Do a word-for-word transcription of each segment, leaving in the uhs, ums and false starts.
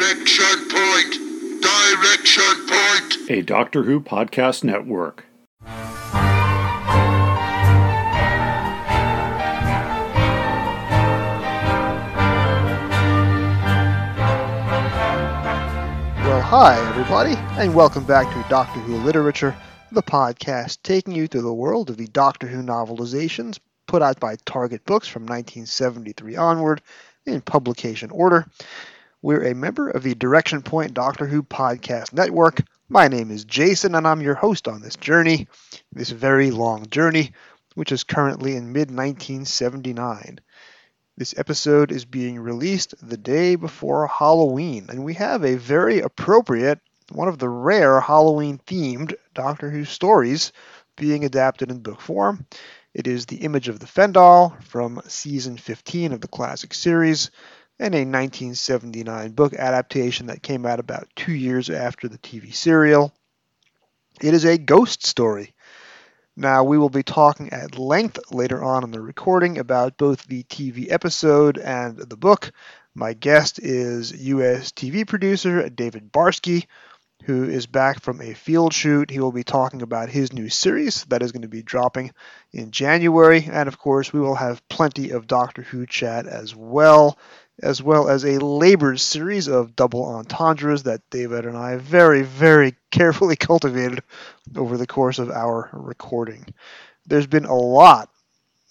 Direction Point! Direction Point! A Doctor Who podcast network. Well, hi, everybody, and welcome back to Doctor Who Literature, the podcast taking you through the world of the Doctor Who novelizations put out by Target Books from nineteen seventy-three onward in publication order. We're a member of the Direction Point Doctor Who podcast network. My name is Jason, and I'm your host on this journey, this very long journey, which is currently in mid nineteen seventy-nine. This episode is being released the day before Halloween, and we have a very appropriate, one of the rare Halloween-themed Doctor Who stories being adapted in book form. It is The Image of the Fendal from Season fifteen of the classic series, and a nineteen seventy-nine book adaptation that came out about two years after the T V serial. It is a ghost story. Now, we will be talking at length later on in the recording about both the T V episode and the book. My guest is U S T V producer David Barsky, who is back from a field shoot. He will be talking about his new series that is going to be dropping in January. And, of course, we will have plenty of Doctor Who chat as well, as well as a labored series of double entendres that David and I very, very carefully cultivated over the course of our recording. There's been a lot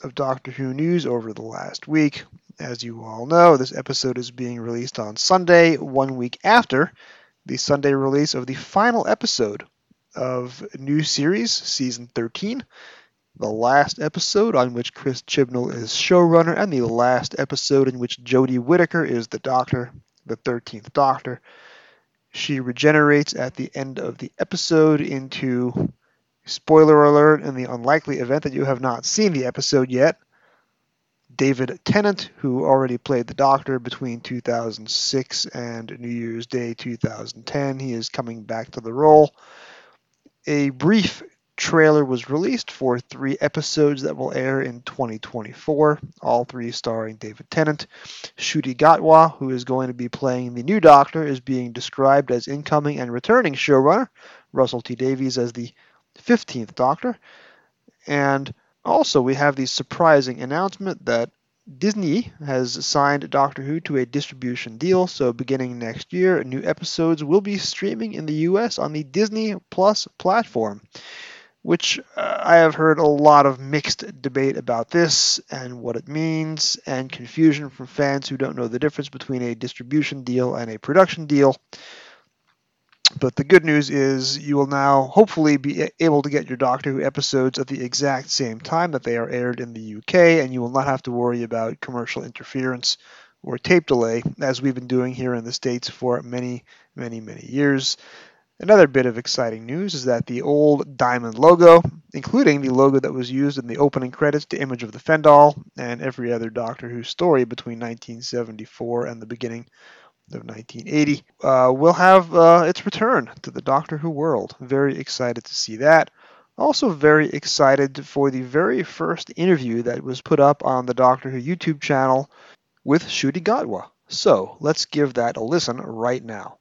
of Doctor Who news over the last week. As you all know, this episode is being released on Sunday, one week after the Sunday release of the final episode of new series, Season thirteen, the last episode on which Chris Chibnall is showrunner, and the last episode in which Jodie Whittaker is the Doctor, the thirteenth Doctor. She regenerates at the end of the episode into, spoiler alert, in the unlikely event that you have not seen the episode yet, David Tennant, who already played the Doctor between two thousand six and New Year's Day two thousand ten. He is coming back to the role. A brief trailer was released for three episodes that will air in twenty twenty-four, all three starring David Tennant. Ncuti Gatwa, who is going to be playing the new Doctor, is being described as incoming and returning showrunner. Russell T. Davies as the fifteenth Doctor. And also, we have the surprising announcement that Disney has signed Doctor Who to a distribution deal, so beginning next year, new episodes will be streaming in the U S on the Disney Plus platform, which uh, I have heard a lot of mixed debate about this and what it means, and confusion from fans who don't know the difference between a distribution deal and a production deal. But the good news is you will now hopefully be able to get your Doctor Who episodes at the exact same time that they are aired in the U K, and you will not have to worry about commercial interference or tape delay, as we've been doing here in the States for many, many, many years. Another bit of exciting news is that the old diamond logo, including the logo that was used in the opening credits to Image of the Fendal and every other Doctor Who story between nineteen seventy-four and the beginning of nineteen eighty, uh, will have uh, its return to the Doctor Who world. Very excited to see that. Also very excited for the very first interview that was put up on the Doctor Who YouTube channel with Ncuti Gatwa. So let's give that a listen right now.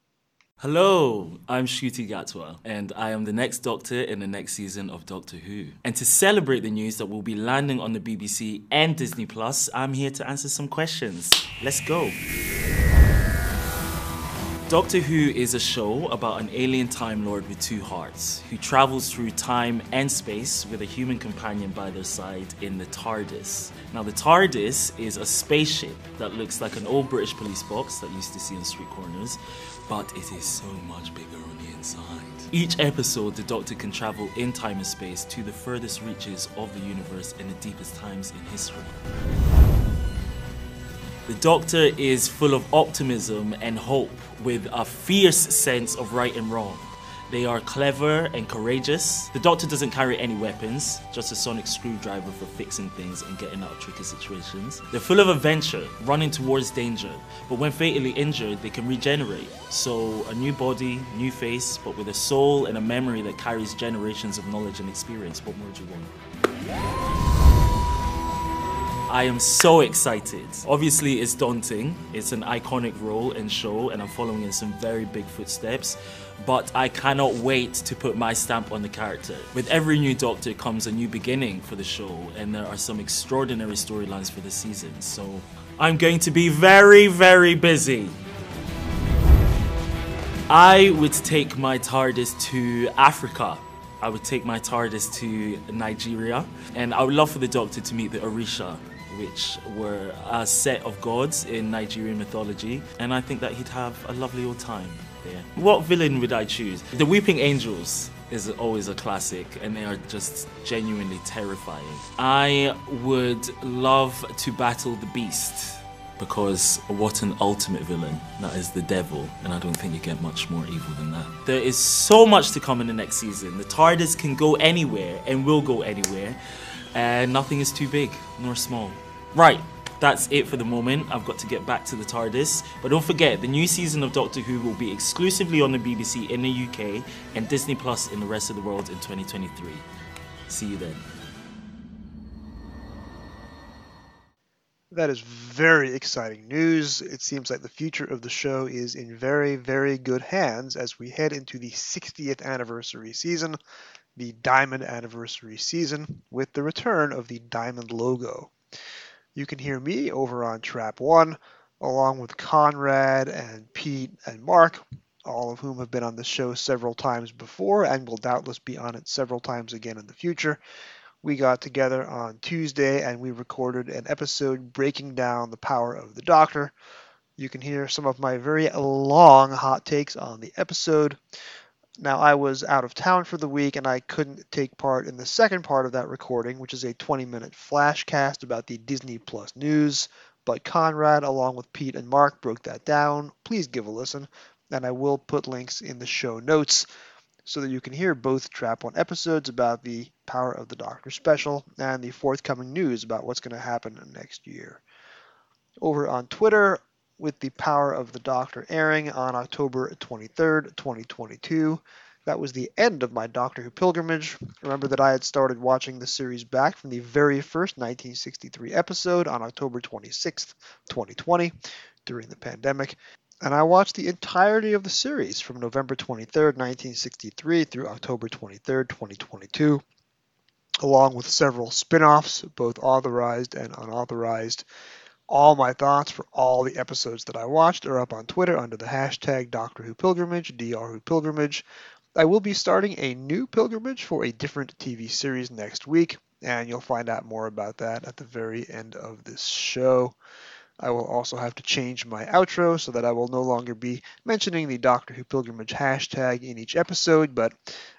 Hello, I'm Ncuti Gatwa, and I am the next Doctor in the next season of Doctor Who. And to celebrate the news that will be landing on the B B C and Disney Plus, I'm here to answer some questions. Let's go. Doctor Who is a show about an alien Time Lord with two hearts, who travels through time and space with a human companion by their side in the TARDIS. Now, the TARDIS is a spaceship that looks like an old British police box that you used to see on street corners, but it is so much bigger on the inside. Each episode, the Doctor can travel in time and space to the furthest reaches of the universe and the deepest times in history. The Doctor is full of optimism and hope, with a fierce sense of right and wrong. They are clever and courageous. The Doctor doesn't carry any weapons, just a sonic screwdriver for fixing things and getting out of tricky situations. They're full of adventure, running towards danger, but when fatally injured, they can regenerate. So a new body, new face, but with a soul and a memory that carries generations of knowledge and experience. What more do you want? I am so excited. Obviously, it's daunting. It's an iconic role and show, and I'm following in some very big footsteps. But I cannot wait to put my stamp on the character. With every new Doctor comes a new beginning for the show, and there are some extraordinary storylines for the season. So I'm going to be very, very busy. I would take my TARDIS to Africa. I would take my TARDIS to Nigeria. And I would love for the Doctor to meet the Orisha, which were a set of gods in Nigerian mythology. And I think that he'd have a lovely old time there. What villain would I choose? The Weeping Angels is always a classic, and they are just genuinely terrifying. I would love to battle the Beast, because what an ultimate villain. That is the devil, and I don't think you get much more evil than that. There is so much to come in the next season. The TARDIS can go anywhere and will go anywhere, and nothing is too big nor small. Right, that's it for the moment. I've got to get back to the TARDIS, but don't forget, the new season of Doctor Who will be exclusively on the B B C in the U K and Disney Plus in the rest of the world in twenty twenty-three. See you then. That is very exciting news. It seems like the future of the show is in very, very good hands as we head into the sixtieth anniversary season, the Diamond anniversary season, with the return of the Diamond logo. You can hear me over on Trap One, along with Conrad and Pete and Mark, all of whom have been on the show several times before and will doubtless be on it several times again in the future. We got together on Tuesday and we recorded an episode breaking down the power of the Doctor. You can hear some of my very long hot takes on the episode. Now, I was out of town for the week and I couldn't take part in the second part of that recording, which is a twenty-minute flashcast about the Disney Plus news, but Conrad, along with Pete and Mark, broke that down. Please give a listen, and I will put links in the show notes, so that you can hear both Trap One episodes about the Power of the Doctor special and the forthcoming news about what's going to happen next year. Over on Twitter, with the Power of the Doctor airing on October twenty-third, twenty twenty-two, that was the end of my Doctor Who pilgrimage. Remember that I had started watching the series back from the very first nineteen sixty-three episode on October twenty-sixth, twenty twenty, during the pandemic. And I watched the entirety of the series from November twenty-third, nineteen sixty-three through October twenty-third, twenty twenty-two, along with several spin-offs, both authorized and unauthorized. All my thoughts for all the episodes that I watched are up on Twitter under the hashtag Doctor Who Pilgrimage, D R Who Pilgrimage. I will be starting a new pilgrimage for a different T V series next week, and you'll find out more about that at the very end of this show. I will also have to change my outro so that I will no longer be mentioning the Doctor Who Pilgrimage hashtag in each episode, but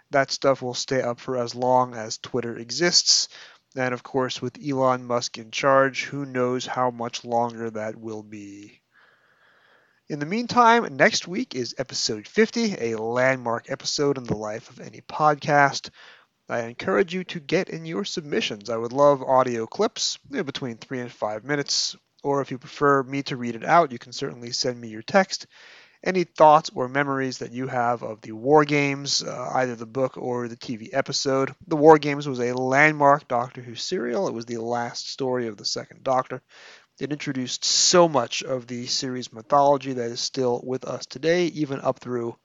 that stuff will stay up for as long as Twitter exists. And of course, with Elon Musk in charge, who knows how much longer that will be. In the meantime, next week is episode fifty, a landmark episode in the life of any podcast. I encourage you to get in your submissions. I would love audio clips, between three and five minutes. Or if you prefer me to read it out, you can certainly send me your text. Any thoughts or memories that you have of the War Games, uh, either the book or the T V episode. The War Games was a landmark Doctor Who serial. It was the last story of the Second Doctor. It introduced so much of the series mythology that is still with us today, even up through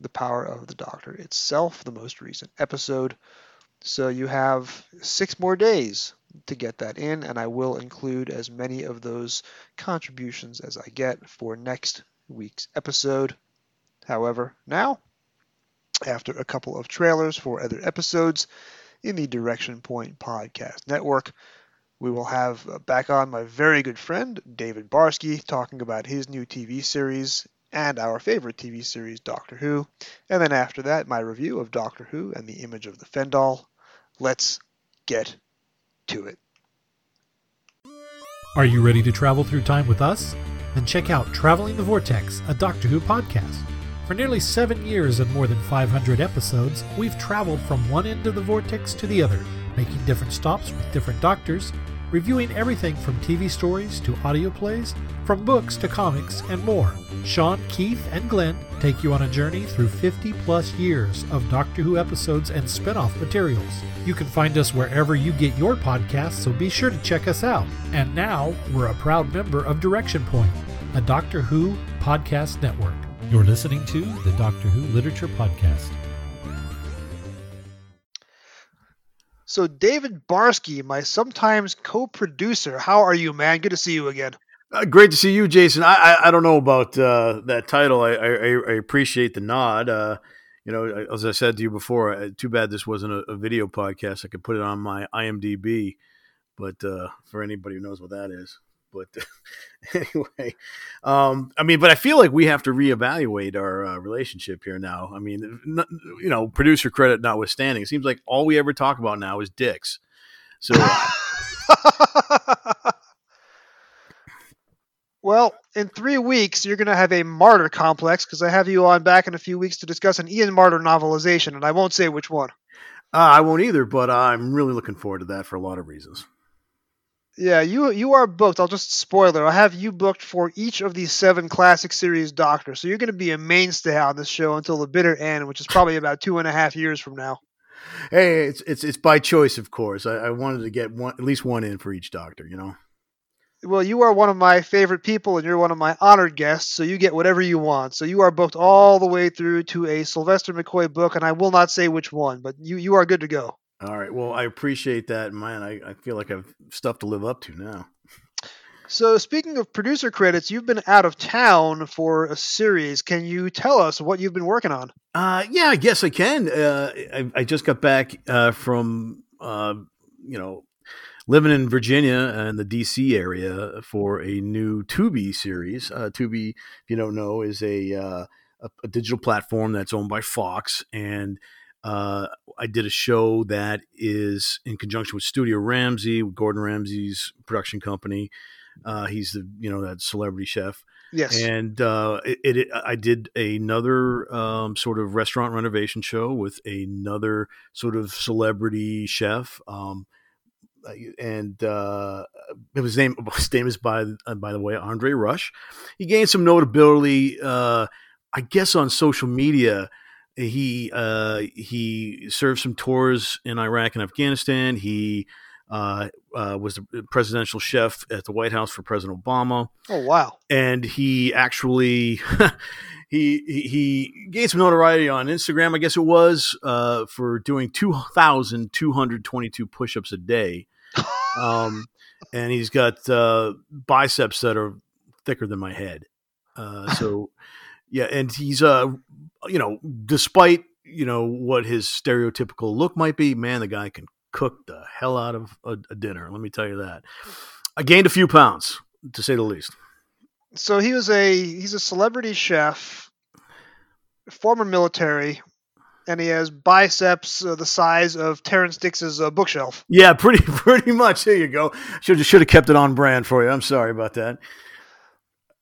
The Power of the Doctor itself, the most recent episode. So you have six more days to get that in, and I will include as many of those contributions as I get for next week's episode. However, now, after a couple of trailers for other episodes in the Direction Point Podcast Network, we will have back on my very good friend David Barsky talking about his new T V series and our favorite T V series, Doctor Who. And then after that, my review of Doctor Who and the Image of the Fendal. Let's get to it. Are you ready to travel through time with us? Then check out Traveling the Vortex, a Doctor Who podcast. For nearly seven years and more than five hundred episodes, we've traveled from one end of the vortex to the other, making different stops with different doctors, reviewing everything from T V stories to audio plays, from books to comics, and more. Sean, Keith, and Glenn take you on a journey through fifty plus years of Doctor Who episodes and spin-off materials. You can find us wherever you get your podcasts, so be sure to check us out. And now, we're a proud member of Direction Point, a Doctor Who podcast network. You're listening to the Doctor Who Literature Podcast. So David Barsky, my sometimes co-producer, how are you, man? Good to see you again. Uh, great to see you, Jason. I I, I don't know about uh, that title. I, I I appreciate the nod. Uh, you know, as I said to you before, I, too bad this wasn't a, a video podcast. I could put it on my I M D B, but uh, for anybody who knows what that is. But anyway, um, I mean, but I feel like we have to reevaluate our uh, relationship here now. I mean, not, you know, producer credit notwithstanding, it seems like all we ever talk about now is dicks. So, well, in three weeks, you're going to have a Martyr complex because I have you on back in a few weeks to discuss an Ian Martyr novelization, and I won't say which one. Uh, I won't either, but I'm really looking forward to that for a lot of reasons. Yeah, you you are booked. I'll just spoiler. I have you booked for each of these seven classic series Doctors. So you're going to be a mainstay on this show until the bitter end, which is probably about two and a half years from now. Hey, it's it's it's by choice, of course. I, I wanted to get one, at least one in for each Doctor, you know. Well, you are one of my favorite people, and you're one of my honored guests, so you get whatever you want. So you are booked all the way through to a Sylvester McCoy book, and I will not say which one, but you, you are good to go. All right. Well, I appreciate that. Man, I, I feel like I've stuff to live up to now. So speaking of producer credits, you've been out of town for a series. Can you tell us what you've been working on? Uh, yeah, I guess I can. Uh, I, I just got back uh, from, uh, you know, living in Virginia and the D C area for a new Tubi series. Uh, Tubi, if you don't know, is a, uh, a, a digital platform that's owned by Fox, and Uh, I did a show that is in conjunction with Studio Ramsay, Gordon Ramsay's production company. Uh, he's the, you know, that celebrity chef. Yes. And uh, it, it, I did another um, sort of restaurant renovation show with another sort of celebrity chef. Um, and uh, his name, his name is, by, by the way, Andre Rush. He gained some notability, uh, I guess, on social media. He uh, he served some tours in Iraq and Afghanistan. He uh, uh, was the presidential chef at the White House for President Obama. Oh, wow. And he actually he, he he gained some notoriety on Instagram, I guess it was, uh, for doing two thousand two hundred twenty-two push-ups a day. um, and he's got uh, biceps that are thicker than my head. Uh, so, yeah, and he's uh, – you know, despite, you know, what his stereotypical look might be, man, the guy can cook the hell out of a, a dinner. Let me tell you that. I gained a few pounds, to say the least. So he was a, he's a celebrity chef, former military, and he has biceps uh, the size of Terrence Dix's uh, bookshelf. Yeah, pretty, pretty much. There you go. Should should have kept it on brand for you. I'm sorry about that.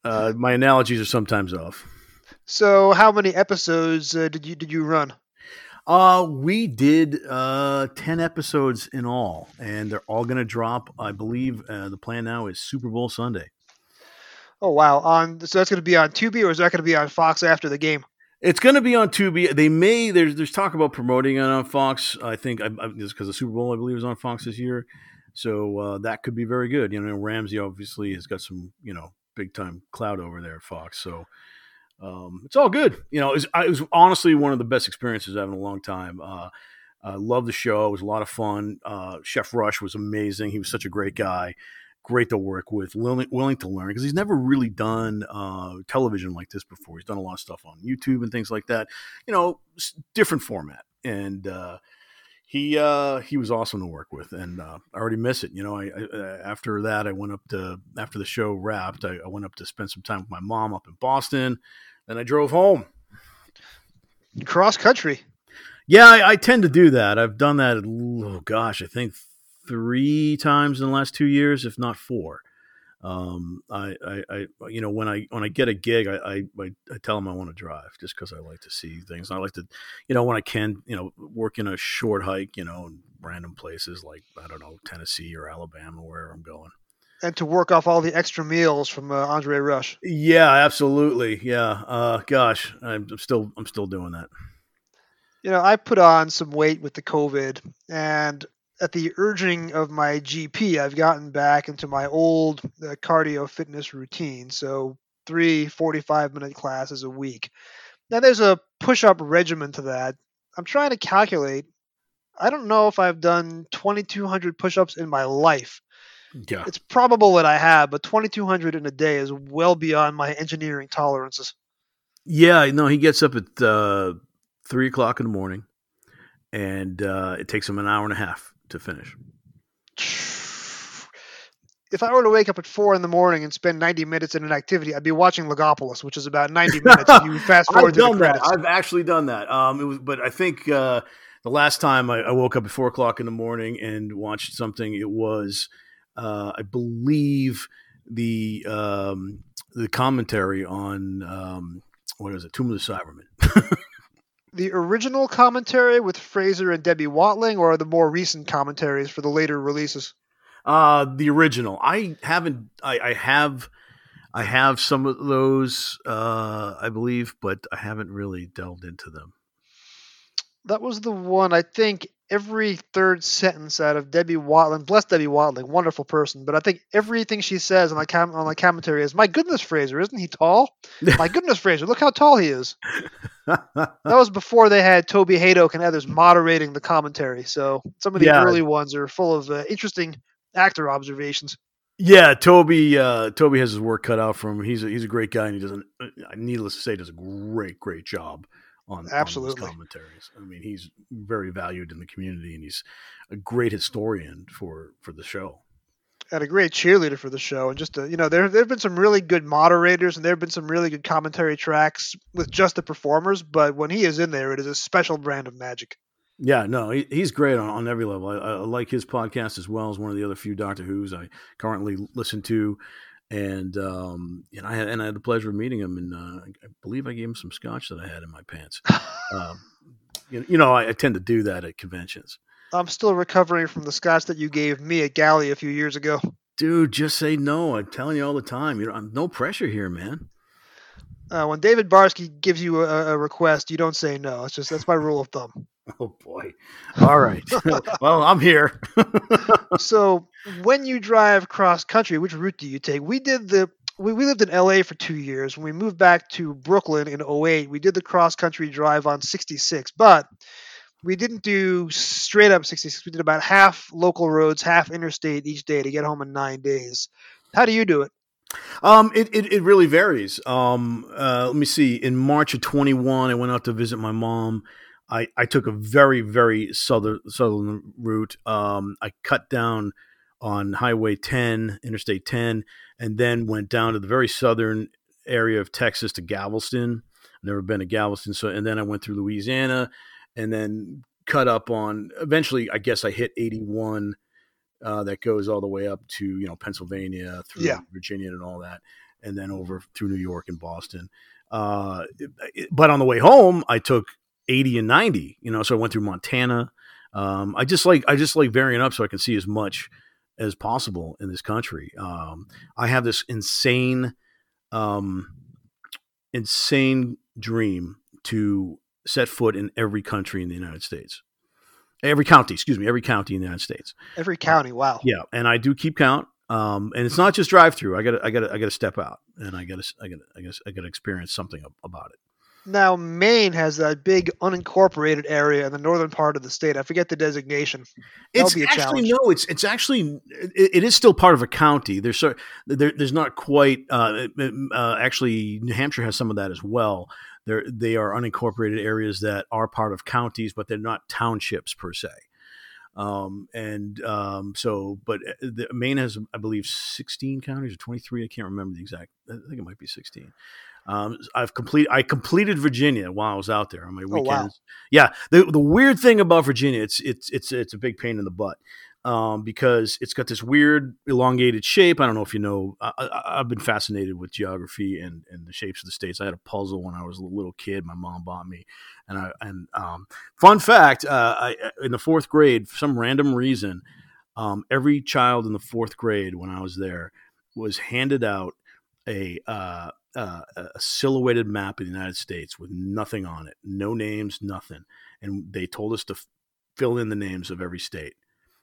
Uh, my analogies are sometimes off. So how many episodes uh, did you did you run? Uh, we did uh, ten episodes in all, and they're all going to drop. I believe uh, the plan now is Super Bowl Sunday. Oh, wow. On So that's going to be on Tubi, or is that going to be on Fox after the game? It's going to be on Tubi. They may – there's there's talk about promoting it on Fox. I think because the Super Bowl, I believe, is on Fox this year. So uh, that could be very good. You know, Ramsey obviously has got some, you know, big-time clout over there at Fox, so – Um, it's all good. You know, it was, it was honestly one of the best experiences I've had in a long time. Uh, I love the show. It was a lot of fun. Uh, Chef Rush was amazing. He was such a great guy. Great to work with, willing, willing to learn, because he's never really done uh, television like this before. He's done a lot of stuff on YouTube and things like that, you know, different format. And uh, he uh, he was awesome to work with. And uh, I already miss it. You know, I, I after that, I went up to after the show wrapped, I, I went up to spend some time with my mom up in Boston. Then I drove home. Cross country. Yeah, I, I tend to do that. I've done that, oh gosh, I think three times in the last two years, if not four. Um, I, I, I you know, when I when I get a gig, I, I, I tell them I want to drive just because I like to see things. I like to, you know, when I can, you know, work in a short hike, you know, random places like, I don't know, Tennessee or Alabama, wherever I'm going. And to work off all the extra meals from uh, Andre Rush. Yeah, absolutely. Yeah. Uh, gosh, I'm still, I'm still doing that. You know, I put on some weight with the COVID, and at the urging of my G P, I've gotten back into my old uh, cardio fitness routine. So three forty-five minute classes a week. Now there's a push-up regimen to that. I'm trying to calculate. I don't know if I've done twenty-two hundred push-ups in my life. Yeah. It's probable that I have, but twenty-two hundred in a day is well beyond my engineering tolerances. Yeah, no, he gets up at uh, three o'clock in the morning, and uh, it takes him an hour and a half to finish. If I were to wake up at four in the morning and spend ninety minutes in an activity, I'd be watching Logopolis, which is about ninety minutes. You fast forward I've to done the credits. That. I've actually done that. Um, it was, but I think uh, the last time I, I woke up at four o'clock in the morning and watched something, it was. Uh, I believe the um, the commentary on um, what is it, Tomb of the Cybermen. The original commentary with Fraser and Debbie Watling, or the more recent commentaries for the later releases? Uh, the original. I haven't. I, I have. I have some of those, uh, I believe, but I haven't really delved into them. That was the one, I think. Every third sentence out of Debbie Watling, bless Debbie Watling, wonderful person, but I think everything she says on the com- on the commentary is, "My goodness, Fraser, isn't he tall? My goodness, Fraser, look how tall he is." That was before they had Toby Hadoke and others moderating the commentary, so some of the yeah. early ones are full of uh, interesting actor observations. Yeah, Toby uh, Toby has his work cut out for him. He's a, he's a great guy, and he does an, needless to say, does a great, great job. On, Absolutely. on his commentaries. I mean, he's very valued in the community, and he's a great historian for, for the show. And a great cheerleader for the show. And just, a, you know, there there have been some really good moderators, and there have been some really good commentary tracks with just the performers, but when he is in there, it is a special brand of magic. Yeah, no, he, he's great on, on every level. I, I like his podcast as well as one of the other few Doctor Who's I currently listen to. And um, and I had and I had the pleasure of meeting him, and uh, I believe I gave him some scotch that I had in my pants. um, you, you know, I, I tend to do that at conventions. I'm still recovering from the scotch that you gave me at Galley a few years ago. Dude, just say no. I'm telling you all the time. You know, I'm no pressure here, man. Uh, when David Barsky gives you a, a request, you don't say no. It's just that's my rule of thumb. Oh boy! All right. Well, I'm here. So, when you drive cross country, which route do you take? We did the we, we lived in L A for two years. When we moved back to Brooklyn in oh eight, we did the cross country drive on sixty-six, but we didn't do straight up sixty-six. We did about half local roads, half interstate each day to get home in nine days. How do you do it? Um, it, it, it really varies. Um, uh, let me see. In March of twenty-one, I went out to visit my mom. I, I took a very, very southern southern route. Um, I cut down on Highway ten, Interstate ten, and then went down to the very southern area of Texas to Galveston. I've never been to Galveston. So, and then I went through Louisiana and then cut up on, eventually, I guess I hit eighty-one uh, that goes all the way up to, you know, Pennsylvania through yeah. Virginia and all that. And then over through New York and Boston. Uh, it, it, but on the way home, I took eighty and ninety, you know, so I went through Montana. Um, I just like, I just like varying up so I can see as much as possible in this country. Um, I have this insane, um, insane dream to set foot in every country in the United States, every county, excuse me, every county in the United States, every county. Wow. Yeah. And I do keep count. Um, and it's not just drive through. I gotta, I gotta, I gotta step out and I gotta, I gotta, I guess I gotta experience something about it. Now, Maine has that big unincorporated area in the northern part of the state. I forget the designation. That'll it's be a actually challenge. no. It's it's actually it, it is still part of a county. There's so, there, there's not quite. Uh, uh, actually, New Hampshire has some of that as well. There they are unincorporated areas that are part of counties, but they're not townships per se. Um, and um, so, but the, Maine has, I believe, sixteen counties or twenty-three. I can't remember the exact. I think it might be sixteen. Um, I've complete. I completed Virginia while I was out there on my weekends. Oh, wow. Yeah, the the weird thing about Virginia, it's it's it's it's a big pain in the butt. um, because it's got this weird elongated shape. I don't know if you know, I, I, I've been fascinated with geography and, and the shapes of the states. I had a puzzle when I was a little kid. My mom bought me. And I, and um, fun fact, uh, I, in the fourth grade, for some random reason, um, every child in the fourth grade when I was there was handed out a, uh, Uh, a silhouetted map of the United States with nothing on it, no names, nothing. And they told us to f- fill in the names of every state.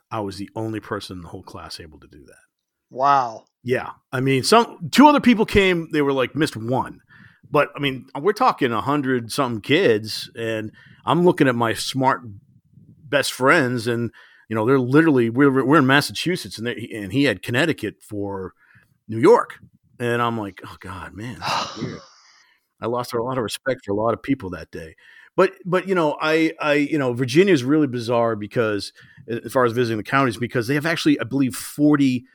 I was the only person in the whole class able to do that. Wow. Yeah. I mean, some two other people came, they were like missed one, but I mean, we're talking a hundred something kids and I'm looking at my smart best friends and, you know, they're literally, we're, we're in Massachusetts and they, and he had Connecticut for New York. And I'm like, oh God, man, that's weird. I lost a lot of respect for a lot of people that day. But, but you know, I, I, you know, Virginia is really bizarre because, as far as visiting the counties, because they have actually, I believe, forty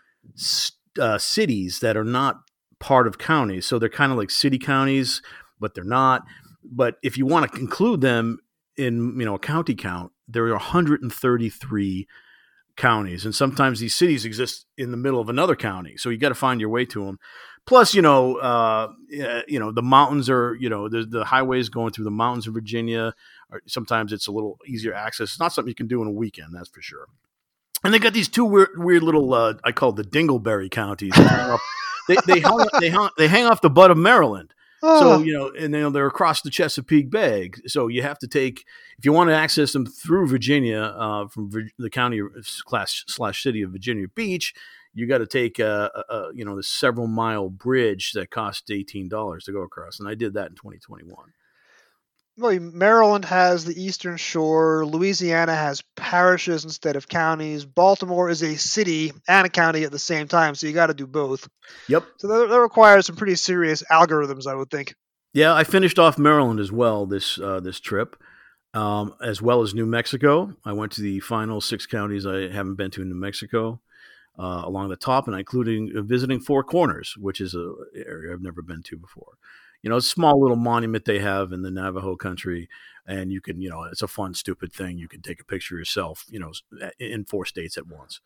uh, cities that are not part of counties, so they're kind of like city counties, but they're not. But if you want to include them in, you know, a county count, there are one hundred thirty-three counties, and sometimes these cities exist in the middle of another county, so you got to find your way to them. Plus, you know, uh, you know, the mountains are, you know, the, the highways going through the mountains of Virginia. Or sometimes it's a little easier access. It's not something you can do in a weekend, that's for sure. And they got these two weird, weird little, uh, I call it the Dingleberry counties. They hang off, they, they, hung up, they, hung, they hang off the butt of Maryland. So, you know, and you know, they're across the Chesapeake Bay. So you have to take, if you want to access them through Virginia, uh, from Vir- the county slash, slash city of Virginia Beach, you got to take, uh, uh, you know, the several mile bridge that costs eighteen dollars to go across. And I did that in twenty twenty-one. Well, Maryland has the Eastern Shore. Louisiana has parishes instead of counties. Baltimore is a city and a county at the same time, so you got to do both. Yep. So that, that requires some pretty serious algorithms, I would think. Yeah, I finished off Maryland as well this uh, this trip, um, as well as New Mexico. I went to the final six counties I haven't been to in New Mexico uh, along the top, and including visiting Four Corners, which is an area I've never been to before. You know, a small little monument they have in the Navajo country, and you can, you know, it's a fun, stupid thing. You can take a picture yourself, you know, in four states at once.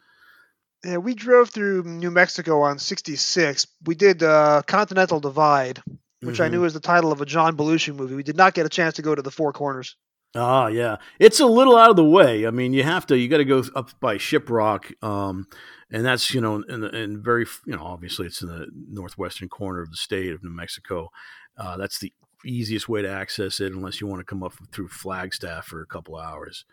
Yeah, we drove through New Mexico on sixty-six. We did uh, Continental Divide, which mm-hmm. I knew was the title of a John Belushi movie. We did not get a chance to go to the Four Corners. Oh, yeah. It's a little out of the way. I mean, you have to, you got to go up by Ship Rock. Um, and that's, you know, in, in very, you know, obviously it's in the northwestern corner of the state of New Mexico. Uh, that's the easiest way to access it unless you want to come up through Flagstaff for a couple of hours.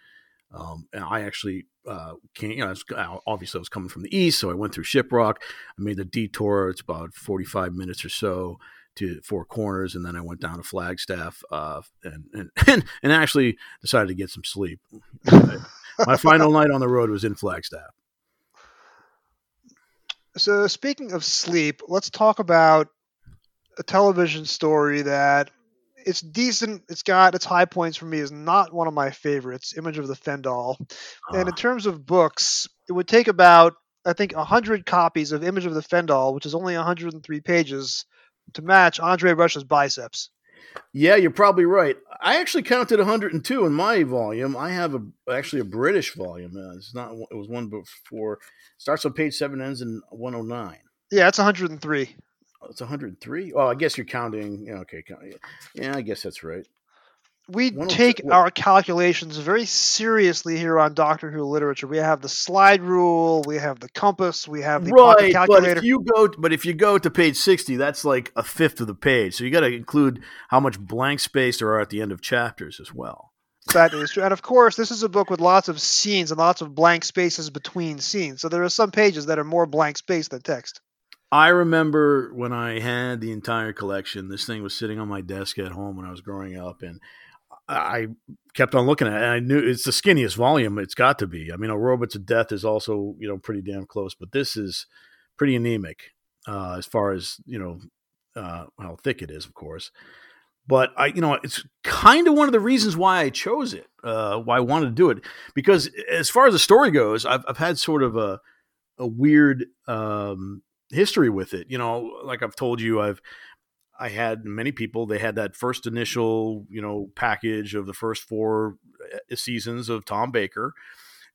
Um, and I actually uh, can't, you know, I was, obviously I was coming from the east. So I went through Ship Rock. I made the detour. It's about forty-five minutes or so to Four Corners, and then I went down to Flagstaff uh, and, and and actually decided to get some sleep. My final night on the road was in Flagstaff. So speaking of sleep, let's talk about a television story that it's decent. It's got its high points for me. Is not one of my favorites, Image of the Fendall. Uh. And in terms of books, it would take about, I think, one hundred copies of Image of the Fendall, which is only one hundred three pages, to match Andre Rush's biceps. Yeah, you're probably right. I actually counted one hundred two in my volume. I have a actually a British volume. It's not. It was one before. Starts on page seven, ends in one oh nine. Yeah, it's one hundred three. Oh, it's one hundred three. Oh, I guess you're counting. Yeah, okay, yeah, I guess that's right. We take what? Our calculations very seriously here on Doctor Who literature. We have the slide rule, we have the compass, we have the right, pocket calculator. But if you go, but if you go to page sixty, that's like a fifth of the page. So you got to include how much blank space there are at the end of chapters as well. That is true. And of course, this is a book with lots of scenes and lots of blank spaces between scenes. So there are some pages that are more blank space than text. I remember when I had the entire collection, this thing was sitting on my desk at home when I was growing up, and I kept on looking at it, and I knew it's the skinniest volume. It's got to be. I mean, A Robots of Death is also, you know, pretty damn close, but this is pretty anemic uh, as far as, you know, uh, how thick it is, of course. But I, you know, it's kind of one of the reasons why I chose it, uh, why I wanted to do it, because as far as the story goes, I've, I've had sort of a, a weird um, history with it. You know, like I've told you, I've, I had many people, they had that first initial, you know, package of the first four seasons of Tom Baker.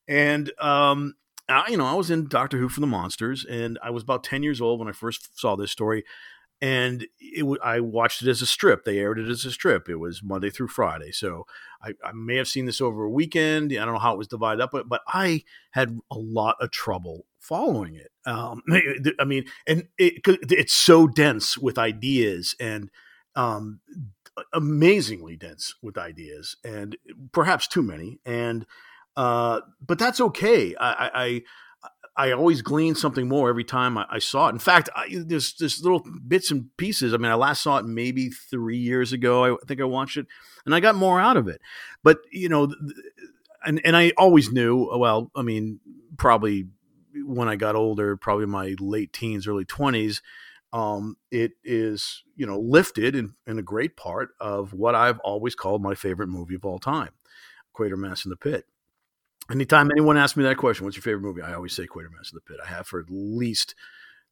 And, um, I, you know, I was in Doctor Who for the Monsters, and I was about ten years old when I first saw this story. And it, I watched it as a strip. They aired it as a strip. It was Monday through Friday. So I, I may have seen this over a weekend. I don't know how it was divided up, but, but I had a lot of trouble following it. Um, I mean, and it, it's so dense with ideas and um, amazingly dense with ideas and perhaps too many. And uh, but that's okay. I, I I always gleaned something more every time I, I saw it. In fact, I, there's there's little bits and pieces. I mean, I last saw it maybe three years ago. I think I watched it, and I got more out of it. But you know, th- and and I always knew. Well, I mean, probably when I got older, probably my late teens, early twenties, um, it is you know lifted in, in a great part of what I've always called my favorite movie of all time, Quatermass in the Pit. Anytime anyone asks me that question, what's your favorite movie? I always say Quatermass in the Pit. I have for at least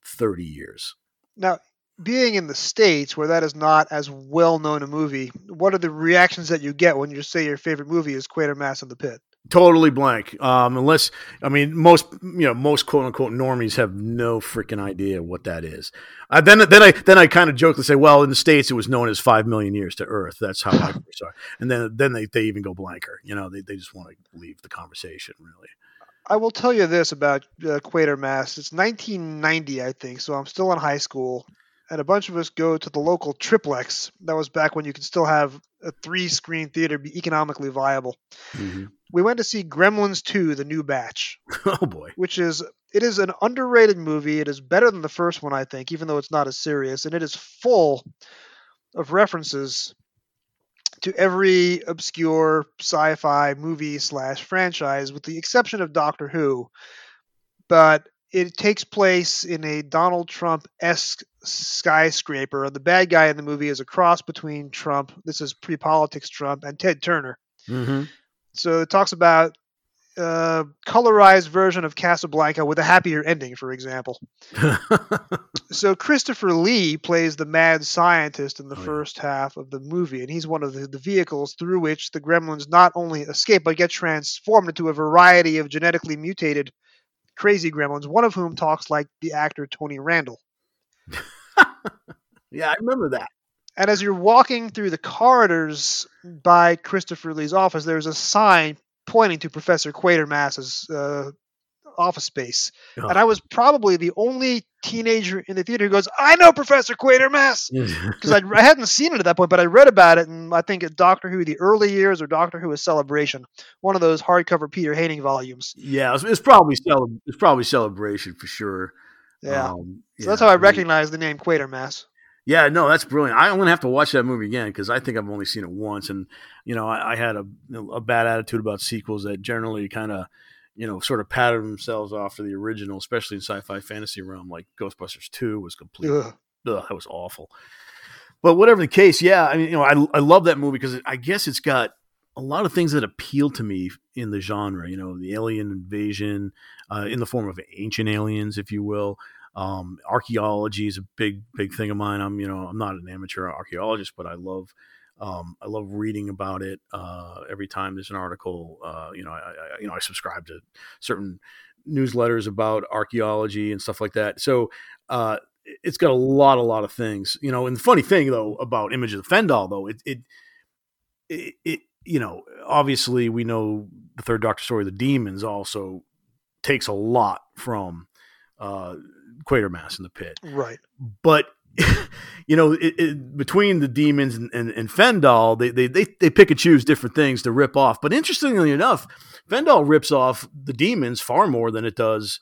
thirty years. Now, being in the States where that is not as well-known a movie, what are the reactions that you get when you say your favorite movie is Quatermass in the Pit? Totally blank. Um, unless, I mean, most, you know, most quote unquote normies have no freaking idea what that is. Uh, then, then I, then I kind of jokingly say, well, in the States, it was known as five million years to Earth. That's how I first saw it. And then, then they, they even go blanker, you know, they, they just want to leave the conversation really. I will tell you this about uh, Quatermass. It's nineteen ninety, I think. So I'm still in high school and a bunch of us go to the local triplex. That was back when you could still have a three screen theater be economically viable. Mm-hmm. We went to see Gremlins two, The New Batch. Oh, boy. Which is, it is an underrated movie. It is better than the first one, I think, even though it's not as serious. And it is full of references to every obscure sci-fi movie slash franchise, with the exception of Doctor Who. But it takes place in a Donald Trump-esque skyscraper. The bad guy in the movie is a cross between Trump, this is pre-politics Trump, and Ted Turner. Mm-hmm. So it talks about a uh, colorized version of Casablanca with a happier ending, for example. So Christopher Lee plays the mad scientist in the oh, first yeah. half of the movie, and he's one of the, the vehicles through which the gremlins not only escape, but get transformed into a variety of genetically mutated crazy gremlins, one of whom talks like the actor Tony Randall. Yeah, I remember that. And as you're walking through the corridors by Christopher Lee's office, there's a sign pointing to Professor Quatermass's uh, office space. Oh. And I was probably the only teenager in the theater who goes, I know Professor Quatermass! Because I, I hadn't seen it at that point, but I read about it, and I think at Doctor Who, the early years, or Doctor Who, a Celebration, one of those hardcover Peter Haining volumes. Yeah, it's, it's, probably, cele- it's probably Celebration for sure. Yeah. Um, so yeah. That's how I recognized the name Quatermass. Yeah, no, that's brilliant. I'm going to have to watch that movie again because I think I've only seen it once. And, you know, I, I had a, a bad attitude about sequels that generally kind of, you know, sort of patterned themselves off to the original, especially in sci-fi fantasy realm. Like Ghostbusters two was complete. Ugh. Ugh, that was awful. But whatever the case, yeah, I mean, you know, I, I love that movie because I guess it's got a lot of things that appeal to me in the genre, you know, the alien invasion uh, in the form of ancient aliens, if you will. Um, archaeology is a big, big thing of mine. I'm, you know, I'm not an amateur archaeologist, but I love, um, I love reading about it. Uh, every time there's an article, uh, you know, I, I, you know, I subscribe to certain newsletters about archaeology and stuff like that. So, uh, it's got a lot, a lot of things, you know, and the funny thing though, about Image of the Fendal though, it, it, it, it you know, obviously we know the third Doctor story, the demons also takes a lot from, uh, Quatermass in the Pit. Right. But, you know, it, it, between the demons and, and, and Fendal, they, they, they, they pick and choose different things to rip off. But interestingly enough, Fendal rips off the demons far more than it does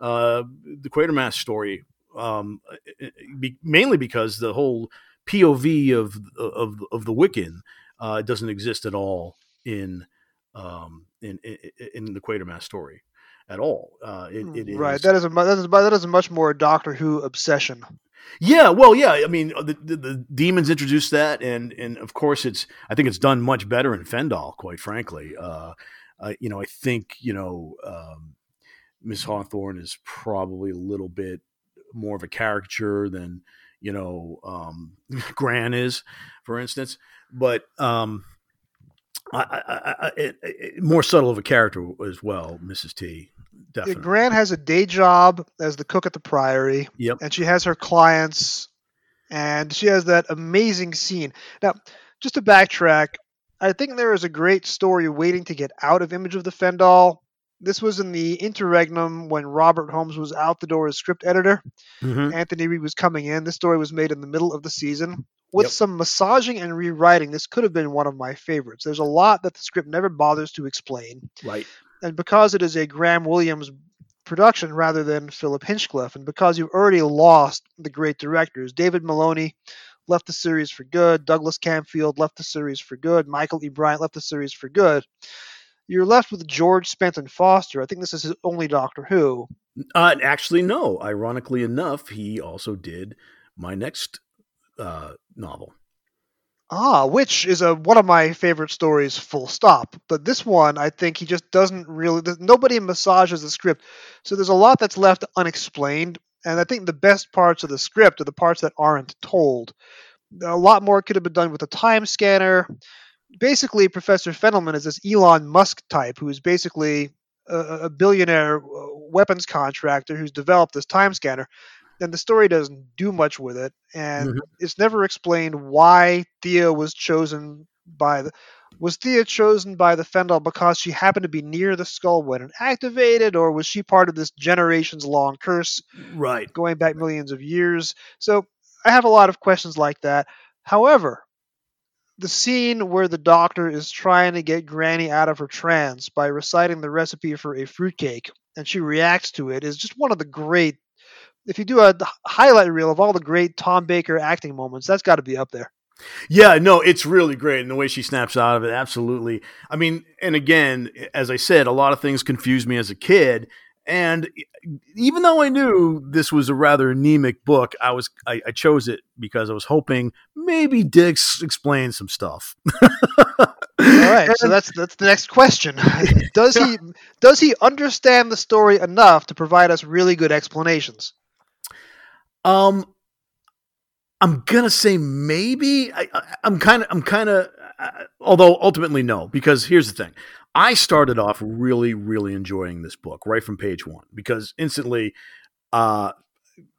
uh, the Quatermass story, um, be, mainly because the whole P O V of of, of the Wiccan uh, doesn't exist at all in um, in, in in the Quatermass story. At all, uh, it, it is right. That is a that is that is a much more Doctor Who obsession. Yeah, well, yeah. I mean, the, the, the demons introduced that, and and of course, it's I think it's done much better in Fendal, quite frankly. Uh, uh, you know, I think you know um, Miss Hawthorne is probably a little bit more of a caricature than you know um, Gran is, for instance. But um, I, I, I, I, more subtle of a character as well, Missus T. Definitely. Grant has a day job as the cook at the Priory, yep. and she has her clients, and she has that amazing scene. Now, just to backtrack, I think there is a great story waiting to get out of Image of the Fendall. This was in the interregnum when Robert Holmes was out the door as script editor. Mm-hmm. Anthony Reed was coming in. This story was made in the middle of the season. With yep. some massaging and rewriting, this could have been one of my favorites. There's a lot that the script never bothers to explain. Right. And because it is a Graham Williams production rather than Philip Hinchcliffe, and because you've already lost the great directors, David Maloney left the series for good, Douglas Camfield left the series for good, Michael E. Bryant left the series for good, you're left with George Stanton Foster. I think this is his only Doctor Who. Uh, actually, no. Ironically enough, he also did my next uh, novel. Ah, which is a, one of my favorite stories, full stop. But this one, I think he just doesn't really... Nobody massages the script. So there's a lot that's left unexplained. And I think the best parts of the script are the parts that aren't told. A lot more could have been done with a time scanner. Basically, Professor Fendelman is this Elon Musk type who is basically a, a billionaire weapons contractor who's developed this time scanner. And the story doesn't do much with it. And mm-hmm. it's never explained why Thea was chosen by the... Was Thea chosen by the Fendall because she happened to be near the skull when it activated, or was she part of this generations-long curse right. going back millions of years? So I have a lot of questions like that. However... The scene where the doctor is trying to get Granny out of her trance by reciting the recipe for a fruitcake, and she reacts to it, is just one of the great... If you do a highlight reel of all the great Tom Baker acting moments, that's got to be up there. Yeah, no, it's really great. And the way she snaps out of it, absolutely. I mean, and again, as I said, a lot of things confused me as a kid. And even though I knew this was a rather anemic book, I was I, I chose it because I was hoping maybe Dick's explained some stuff. All right, so that's that's the next question. Does he does he understand the story enough to provide us really good explanations? Um, I'm gonna say maybe. I, I, I'm kind of I'm kind of uh, although ultimately no, because here's the thing. I started off really, really enjoying this book right from page one because instantly uh,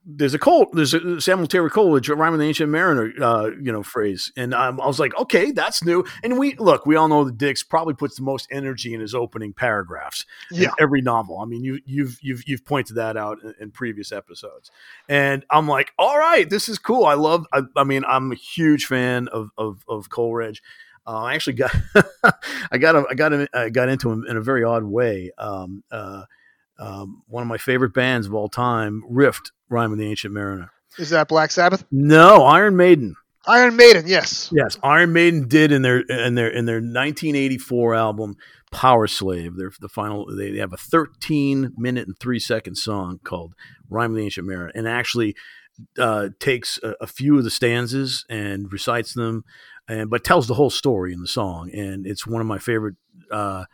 there's a Cole, there's a Samuel Terry Coleridge, Rhyme of the Ancient Mariner, uh, you know, phrase. And um, I was like, okay, that's new. And we look, we all know that Dix probably puts the most energy in his opening paragraphs yeah. in every novel. I mean, you, you've you've you've pointed that out in, in previous episodes. And I'm like, all right, this is cool. I love. I, I mean, I'm a huge fan of of, of Coleridge. Uh, I actually got, I got, a, I got, a, I got into him in a very odd way. Um, uh, um, one of my favorite bands of all time, Rift, Rhyme of the Ancient Mariner. Is that Black Sabbath? No, Iron Maiden. Iron Maiden, yes, yes. Iron Maiden did in their in their in their nineteen eighty-four album Power Slave. They're the final. They, they have a thirteen minute and three second song called Rhyme of the Ancient Mariner, and actually uh, takes a, a few of the stanzas and recites them. And, but tells the whole story in the song, and it's one of my favorite uh,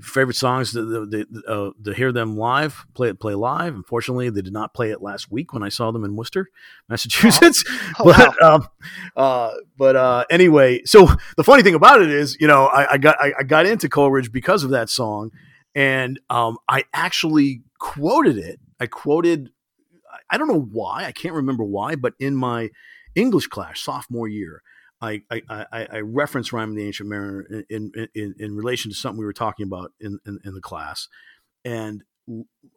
favorite songs. To, the, the, uh, to hear them live, play it, play live. Unfortunately, they did not play it last week when I saw them in Worcester, Massachusetts. Oh. Oh, but wow. um, uh, but uh, anyway, so the funny thing about it is, you know, I, I got I, I got into Coleridge because of that song, and um, I actually quoted it. I quoted, I don't know why, I can't remember why, but in my English class sophomore year. I, I, I referenced Rhyme of the Ancient Mariner in, in, in, in relation to something we were talking about in, in, in the class. And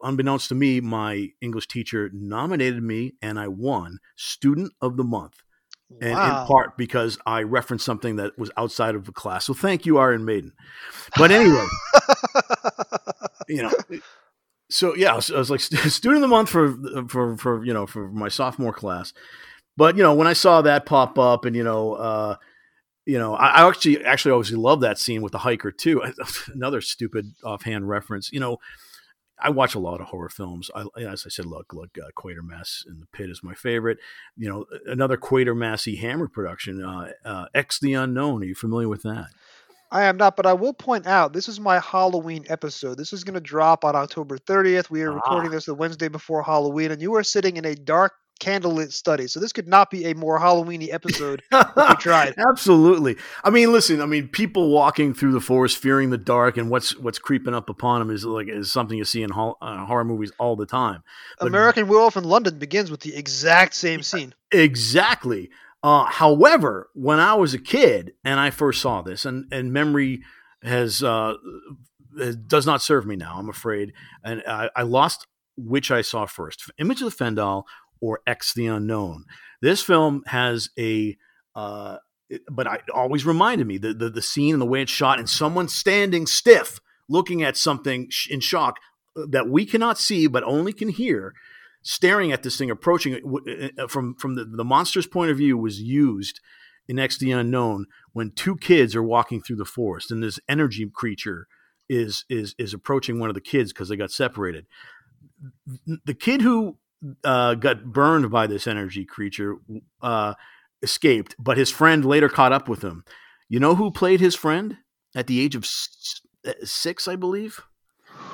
unbeknownst to me, my English teacher nominated me and I won Student of the Month. Wow. And in part because I referenced something that was outside of the class. So thank you, Iron Maiden. But anyway, you know, so yeah, so I was like Student of the Month for, for, for, you know, for my sophomore class. But, you know, when I saw that pop up and, you know, uh, you know, I, I actually actually obviously love that scene with the hiker, too. Another stupid offhand reference. You know, I watch a lot of horror films. I, as I said, look, look, uh, Quatermass in the Pit is my favorite. You know, another Quatermassy Hammer production, uh, uh, X the Unknown. Are you familiar with that? I am not, but I will point out, this is my Halloween episode. This is going to drop on October thirtieth. We are ah. recording this the Wednesday before Halloween, and you are sitting in a dark candlelit study. So this could not be a more Halloween-y episode if we tried. Absolutely. I mean, listen, I mean, people walking through the forest fearing the dark and what's what's creeping up upon them is like is something you see in ho- uh, horror movies all the time. But American Werewolf in London begins with the exact same scene. Exactly. Uh, however, when I was a kid and I first saw this, and, and memory has uh, does not serve me now, I'm afraid, and I, I lost which I saw first, Image of the Fendal or X the Unknown. This film has a, uh, but I, it always reminded me, the, the the scene and the way it's shot and someone standing stiff looking at something in shock that we cannot see but only can hear, staring at this thing, approaching it from, from the, the monster's point of view was used in X the Unknown when two kids are walking through the forest and this energy creature is is is approaching one of the kids because they got separated. The kid who uh, got burned by this energy creature uh, escaped, but his friend later caught up with him. You know who played his friend at the age of six, I believe?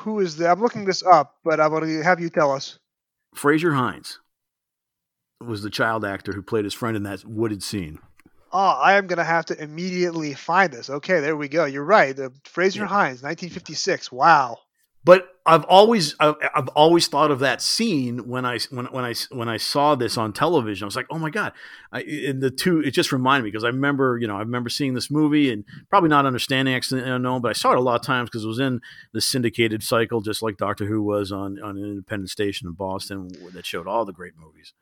Who is that? I'm looking this up, but I'm going to have you tell us. Fraser Hines was the child actor who played his friend in that wooded scene. Oh, I am going to have to immediately find this. Okay, there we go. You're right. The Fraser yeah. Hines, nineteen fifty-six. Wow. But I've always I've, I've always thought of that scene when I when when I when I saw this on television. I was like, oh my god! I, and the two it just reminded me because I remember you know I remember seeing this movie and probably not understanding X the Unknown, but I saw it a lot of times because it was in the syndicated cycle, just like Doctor Who was on on an independent station in Boston that showed all the great movies.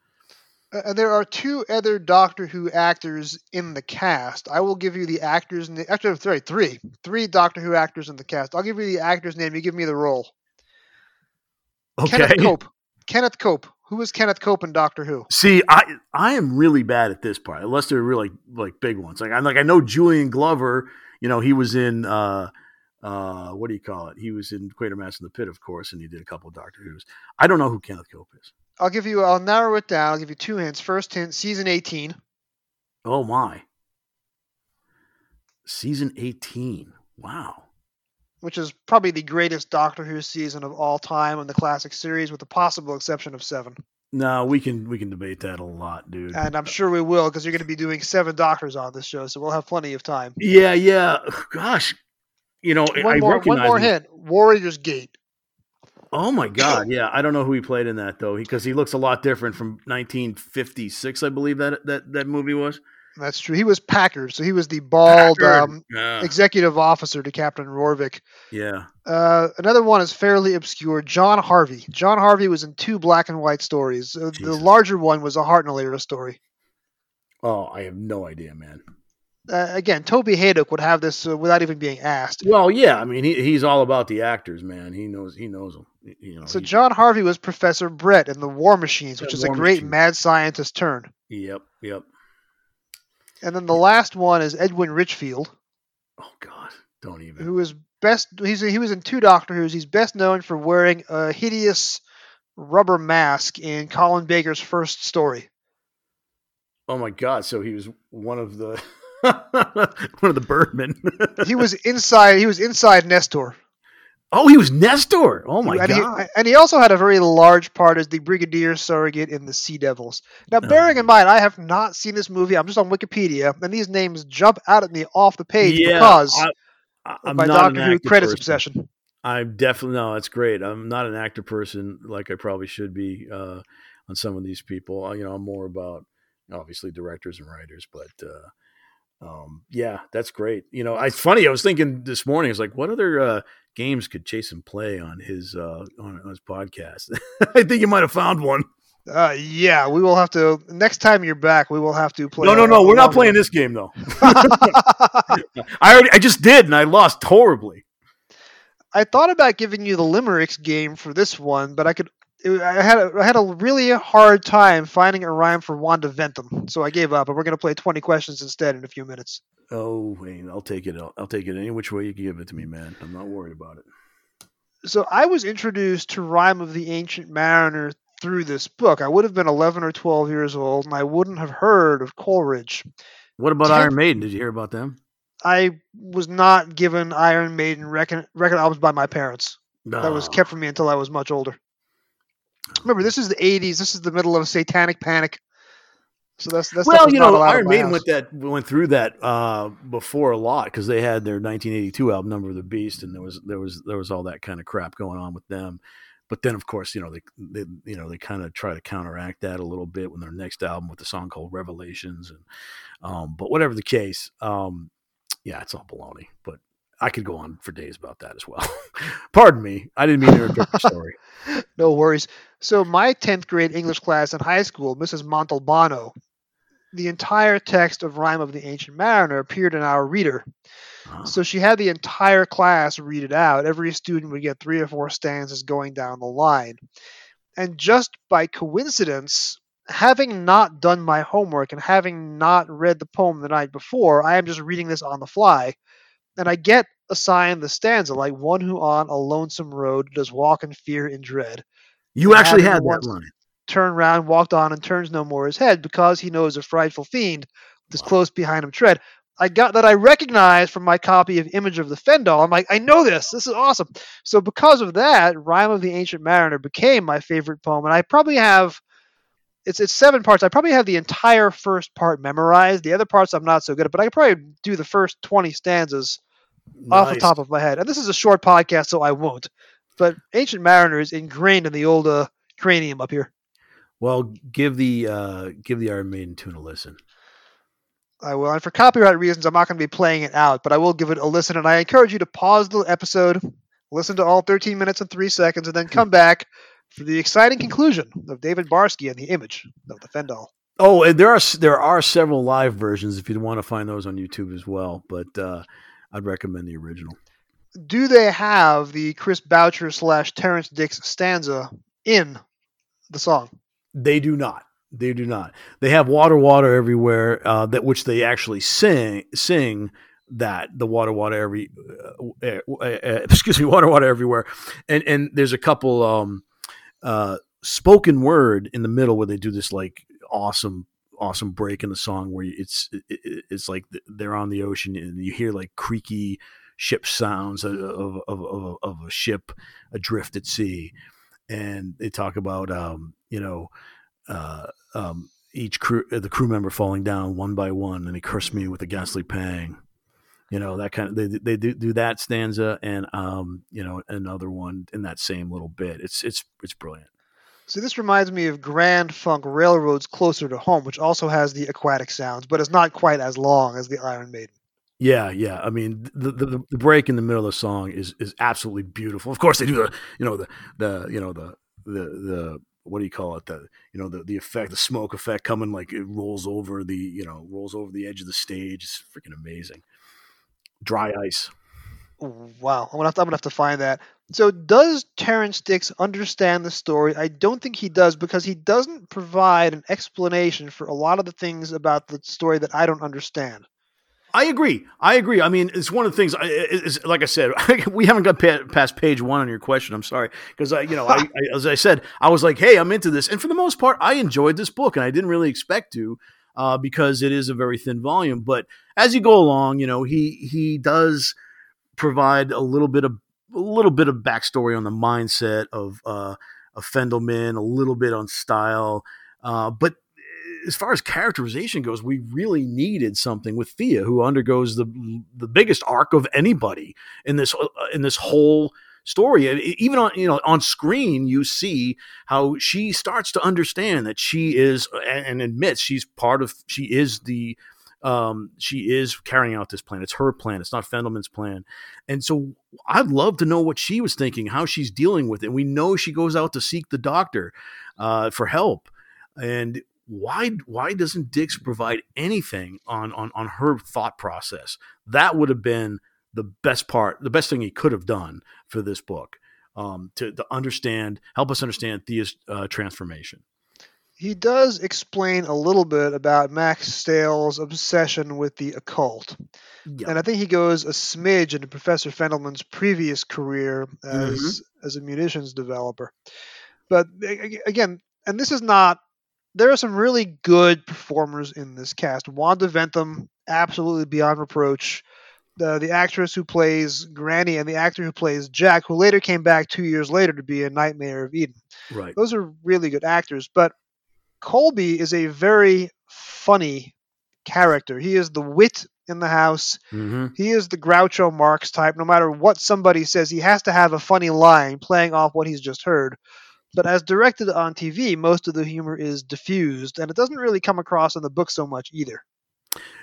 Uh, there are two other Doctor Who actors in the cast. I will give you the actors. In the, actually, sorry, three. Three Doctor Who actors in the cast. I'll give you the actor's name. You give me the role. Okay. Kenneth Cope. Kenneth Cope. Who is Kenneth Cope in Doctor Who? See, I I am really bad at this part, unless they're really like big ones. Like I like I know Julian Glover. You know, he was in uh, uh, what do you call it? He was in Quatermass in the Pit, of course, and he did a couple of Doctor Who's. I don't know who Kenneth Cope is. I'll give you, I'll narrow it down. I'll give you two hints. First hint, season eighteen. Oh, my. Season eighteen. Wow. Which is probably the greatest Doctor Who season of all time in the classic series, with the possible exception of seven. No, we can we can debate that a lot, dude. And I'm sure we will, because you're going to be doing seven Doctors on this show, so we'll have plenty of time. Yeah, yeah. Gosh. You know, one I more, recognize One more hint. It. Warrior's Gate. Oh, my God. Yeah, I don't know who he played in that, though, because he, he looks a lot different from nineteen fifty-six, I believe that that, that movie was. That's true. He was Packard, so he was the bald um, yeah. executive officer to Captain Rorvik. Yeah. Uh, another one is fairly obscure, John Harvey. John Harvey was in two black and white stories. Jesus. The larger one was a Hartnell-era story. Oh, I have no idea, man. Uh, again, Toby Hadoke would have this uh, without even being asked. Well, yeah, I mean, he, he's all about the actors, man. He knows, he knows them. You know, so he, John Harvey was Professor Brett in the War Machines, which is a great machine. Mad scientist turn. Yep, yep. And then the last one is Edwin Richfield. Oh God, don't even. Who is best? He's he was in two Doctor Who's. He's best known for wearing a hideous rubber mask in Colin Baker's first story. Oh my God! So he was one of the. One of the Birdmen. he was inside. He was inside Nestor. Oh, he was Nestor. Oh my and God! He, and he also had a very large part as the Brigadier Surrogate in the Sea Devils. Now, oh. bearing in mind, I have not seen this movie. I'm just on Wikipedia, and these names jump out at me off the page yeah, because I, I'm of my not Doctor Who credits person. Obsession. I'm definitely no. That's great. I'm not an actor person like I probably should be uh, on some of these people. You know, I'm more about obviously directors and writers, but. Uh, Um, yeah, that's great. You know, it's funny. I was thinking this morning, I was like, what other, uh, games could Jason play on his, uh, on, on his podcast? I think you might've found one. Uh, yeah, we will have to, next time you're back, we will have to play. No, no, no. We're not playing this game though. I already, I just did. And I lost horribly. I thought about giving you the Limericks game for this one, but I could, it, I had, a, I had a really hard time finding a rhyme for Wanda Ventum, so I gave up. And we're going to play twenty questions instead in a few minutes. Oh, Wayne, I'll take it. I'll, I'll take it any which way you can give it to me, man. I'm not worried about it. So I was introduced to Rhyme of the Ancient Mariner through this book. I would have been eleven or twelve years old, and I wouldn't have heard of Coleridge. What about Ten- Iron Maiden? Did you hear about them? I was not given Iron Maiden record, record albums by my parents. No. That was kept from me until I was much older. Remember, this is the eighties. This is the middle of a satanic panic. So that's that's well, you know, Iron Maiden went that went through that uh, before a lot because they had their nineteen eighty-two album Number of the Beast, and there was there was there was all that kind of crap going on with them. But then, of course, you know, they they you know they kind of try to counteract that a little bit with their next album with the song called Revelations. And um, but whatever the case, um, yeah, it's all baloney. But I could go on for days about that as well. Pardon me. I didn't mean to interrupt your story. No worries. So my tenth grade English class in high school, Missus Montalbano, the entire text of Rime of the Ancient Mariner appeared in our reader. Huh. So she had the entire class read it out. Every student would get three or four stanzas going down the line. And just by coincidence, having not done my homework and having not read the poem the night before, I am just reading this on the fly. And I get assigned the stanza, like one who on a lonesome road does walk in fear and dread. You and actually had that line. Turn round, walked on, and turns no more his head because he knows a frightful fiend this wow. close behind him tread. I got that I recognized from my copy of Image of the Fendal. I'm like, I know this. This is awesome. So because of that, Rime of the Ancient Mariner became my favorite poem. And I probably have, it's it's seven parts. I probably have the entire first part memorized. The other parts I'm not so good at, but I could probably do the first twenty stanzas Nice. Off the top of my head. And this is a short podcast, so I won't. But Ancient Mariner is ingrained in the old uh, cranium up here. Well, give the uh, give the Iron Maiden tune a listen. I will. And for copyright reasons, I'm not going to be playing it out, but I will give it a listen. And I encourage you to pause the episode, listen to all thirteen minutes and three seconds, and then come back for the exciting conclusion of David Barsky and the Image of the Fendal. Oh, and there are there are several live versions if you want to find those on YouTube as well. But uh, I'd recommend the original. Do they have the Chris Boucher slash Terrence Dix stanza in the song? They do not. They do not. They have Water, Water Everywhere, uh, that which they actually sing. Sing that the Water, Water Every. Uh, uh, uh, excuse me, Water, Water Everywhere, and and there's a couple um, uh, spoken word in the middle where they do this like awesome. awesome break in the song where it's it's like they're on the ocean and you hear like creaky ship sounds of of, of, of a ship adrift at sea, and they talk about um you know uh um each crew the crew member falling down one by one, and he cursed me with a ghastly pang, you know, that kind of they they do, do that stanza and um you know another one in that same little bit. It's it's it's brilliant. So this reminds me of Grand Funk Railroad's Closer to Home, which also has the aquatic sounds, but it's not quite as long as the Iron Maiden. Yeah, yeah. I mean, the the, the break in the middle of the song is, is absolutely beautiful. Of course, they do the you know the the you know the the the what do you call it the you know the the effect the smoke effect coming like it rolls over the you know rolls over the edge of the stage. It's freaking amazing. Dry ice. Wow, I'm gonna have to, I'm gonna have to find that. So does Terrence Dix understand the story? I don't think he does, because he doesn't provide an explanation for a lot of the things about the story that I don't understand. I agree. I agree. I mean, it's one of the things. I, like I said, we haven't got past page one on your question. I'm sorry, because I, you know, I, I, as I said, I was like, "Hey, I'm into this," and for the most part, I enjoyed this book, and I didn't really expect to, uh, because it is a very thin volume. But as you go along, you know, he he does provide a little bit of. a little bit of backstory on the mindset of uh, of Fendelman, a little bit on style. Uh, but as far as characterization goes, we really needed something with Thea, who undergoes the the biggest arc of anybody in this uh, in this whole story. Even on you know on screen, you see how she starts to understand that she is and admits she's part of she is the Um, she is carrying out this plan. It's her plan. It's not Fendelman's plan. And so I'd love to know what she was thinking, how she's dealing with it. We know she goes out to seek the doctor uh, for help. And why why doesn't Dix provide anything on, on, on her thought process? That would have been the best part, the best thing he could have done for this book, um, to, to understand, help us understand Thea's uh, transformation. He does explain a little bit about Max Stael's obsession with the occult. Yeah. And I think he goes a smidge into Professor Fendelman's previous career as mm-hmm. as a munitions developer. But again, and this is not, there are some really good performers in this cast. Wanda Ventham, absolutely beyond reproach. the, the actress who plays Granny and the actor who plays Jack, who later came back two years later to be in Nightmare of Eden. Right. Those are really good actors. But Colby is a very funny character. He is the wit in the house. Mm-hmm. He is the Groucho Marx type. No matter what somebody says, he has to have a funny line playing off what he's just heard. But as directed on T V, most of the humor is diffused, and it doesn't really come across in the book so much either.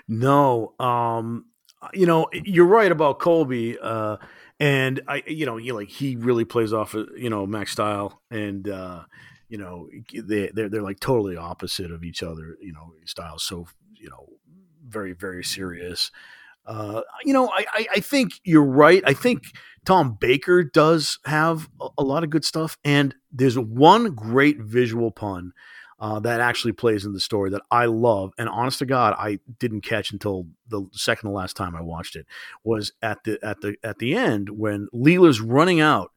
No, um, you know, you're right about Colby, uh, and I, you know, you like he really plays off, you know, Max Style, and uh, you know, they they're, they're like totally opposite of each other. You know, Style's so, you know, very very serious. Uh, you know, I, I, I think you're right. I think Tom Baker does have a, a lot of good stuff. And there's one great visual pun uh, that actually plays in the story that I love. And honest to God, I didn't catch until the second to last time I watched it, was at the, at the, at the end when Leela's running out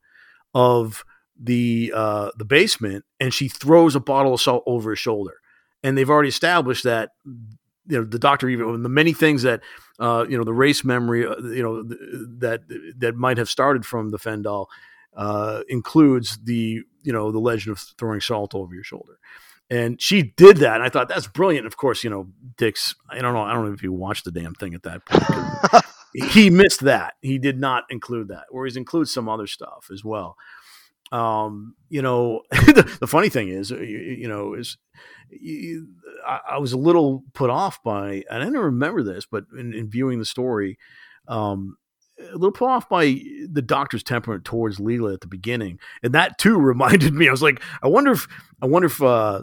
of the, uh, the basement, and she throws a bottle of salt over his shoulder. And they've already established that, you know, the doctor, even the many things that, uh, you know, the race memory, uh, you know, th- that, that might have started from the Fendal, uh, includes the, you know, the legend of throwing salt over your shoulder. And she did that. And I thought that's brilliant. And of course, you know, Dick's, I don't know. I don't know if you watched the damn thing at that point. He missed that. He did not include that, or he's includes some other stuff as well. Um, you know, the, the funny thing is, you, you know, is you, I, I was a little put off by, and I didn't remember this, but in, in viewing the story, um, a little put off by the doctor's temperament towards Leela at the beginning. And that too reminded me, I was like, I wonder if, I wonder if, uh,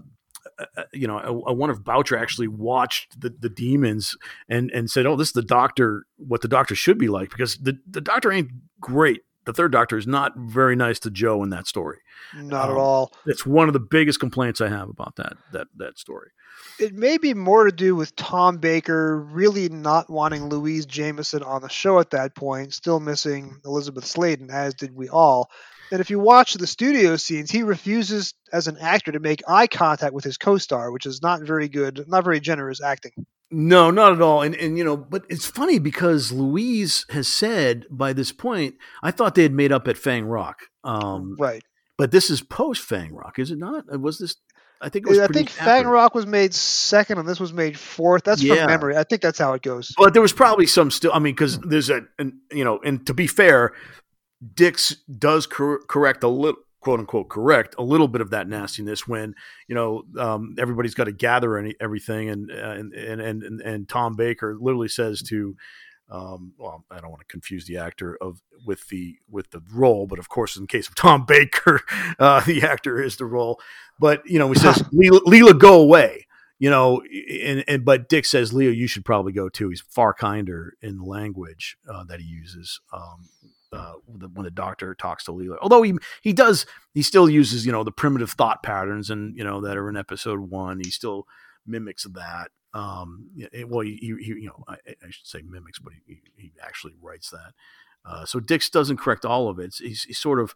Uh, you know, I, I wonder if Boucher actually watched the, the demons and, and said, oh, this is the doctor, what the doctor should be like, because the, the doctor ain't great. The third doctor is not very nice to Joe in that story. Not um, at all. It's one of the biggest complaints I have about that, that, that story. It may be more to do with Tom Baker really not wanting Louise Jameson on the show at that point, still missing Elizabeth Sladen, as did we all. And if you watch the studio scenes, he refuses as an actor to make eye contact with his co-star, which is not very good, not very generous acting. No, not at all. And, and, you know, but it's funny because Louise has said by this point, I thought they had made up at Fang Rock. Um, right. But this is post Fang Rock, is it not? Was this, I think it was I think Fang Rock was made second and this was made fourth. That's yeah. from memory. I think that's how it goes. But there was probably some still, I mean, because there's a, an, you know, and to be fair, Dix does cor- correct a little, quote unquote, correct a little bit of that nastiness when, you know, um, everybody's got to gather any, everything. And, uh, and, and, and, and Tom Baker literally says to, um, well, I don't want to confuse the actor of with the, with the role, but of course, in the case of Tom Baker, uh, the actor is the role, but, you know, he says, Leela, Leela, go away, you know, and, and, but Dix says, Leo, you should probably go too. He's far kinder in the language uh, that he uses. Um, Uh, the, when the doctor talks to Leela, although he he does he still uses, you know, the primitive thought patterns, and, you know, that are in episode one. He still mimics that. Um, it, well, he, he you know I, I should say mimics, but he, he actually writes that. Uh, so Dix doesn't correct all of it. He's, he's sort of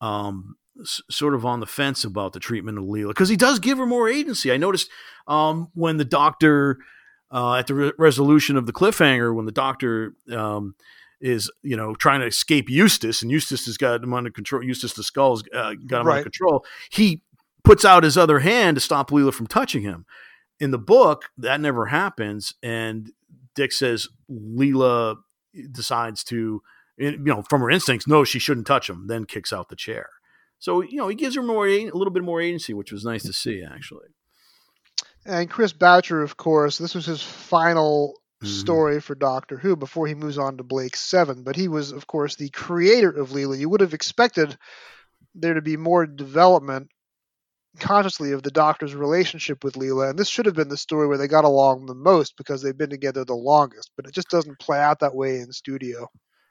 um, s- sort of on the fence about the treatment of Leela, because he does give her more agency. I noticed um, when the doctor uh, at the re- resolution of the cliffhanger, when the doctor. Um, is, you know, trying to escape Eustace, and Eustace has got him under control. Eustace the Skull's uh, got him right. under control. He puts out his other hand to stop Leela from touching him. In the book, that never happens. And Dick says Leela decides to, you know, from her instincts, no, she shouldn't touch him, then kicks out the chair. So, you know, he gives her more, a little bit more agency, which was nice to see, actually. And Chris Boucher, of course, this was his final story for Doctor Who before he moves on to Blake Seven, but he was, of course, the creator of Leela. You would have expected there to be more development consciously of the Doctor's relationship with Leela, and this should have been the story where they got along the most because they've been together the longest, but it just doesn't play out that way in studio.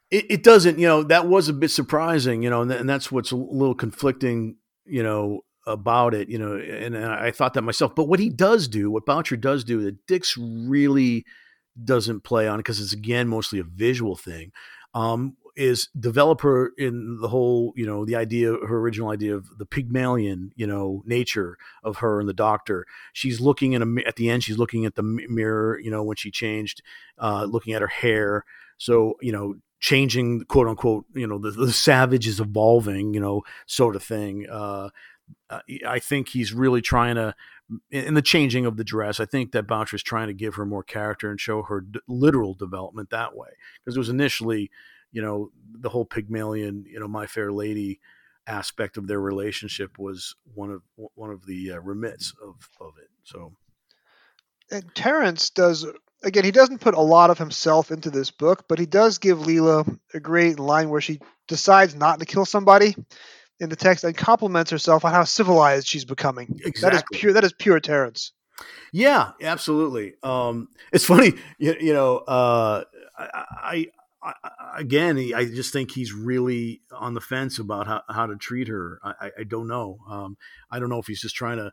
It, it doesn't, you know, that was a bit surprising, you know, and, th- and that's what's a little conflicting, you know, about it, you know, and, and I thought that myself, but what he does do, what Boucher does do, that Dick's really doesn't play on, because it's again mostly a visual thing, um, is develop her in the whole, you know, the idea, her original idea of the Pygmalion, you know, nature of her and the doctor. She's looking in a, at the end, she's looking at the mirror, you know, when she changed, uh, looking at her hair. So, you know, changing, quote unquote, you know, the, the savage is evolving, you know, sort of thing. Uh, I think he's really trying to, in the changing of the dress, I think that Boucher is trying to give her more character and show her d- literal development that way. Because it was initially, you know, the whole Pygmalion, you know, My Fair Lady aspect of their relationship was one of one of the uh, remits of, of it. So, and Terrence does, again, he doesn't put a lot of himself into this book, but he does give Leela a great line where she decides not to kill somebody in the text and compliments herself on how civilized she's becoming. Exactly. That is pure, that is pure Terrence. Yeah, absolutely. Um, it's funny, you, you know, uh, I, I, I, again, I just think he's really on the fence about how, how to treat her. I, I don't know. Um, I don't know if he's just trying to,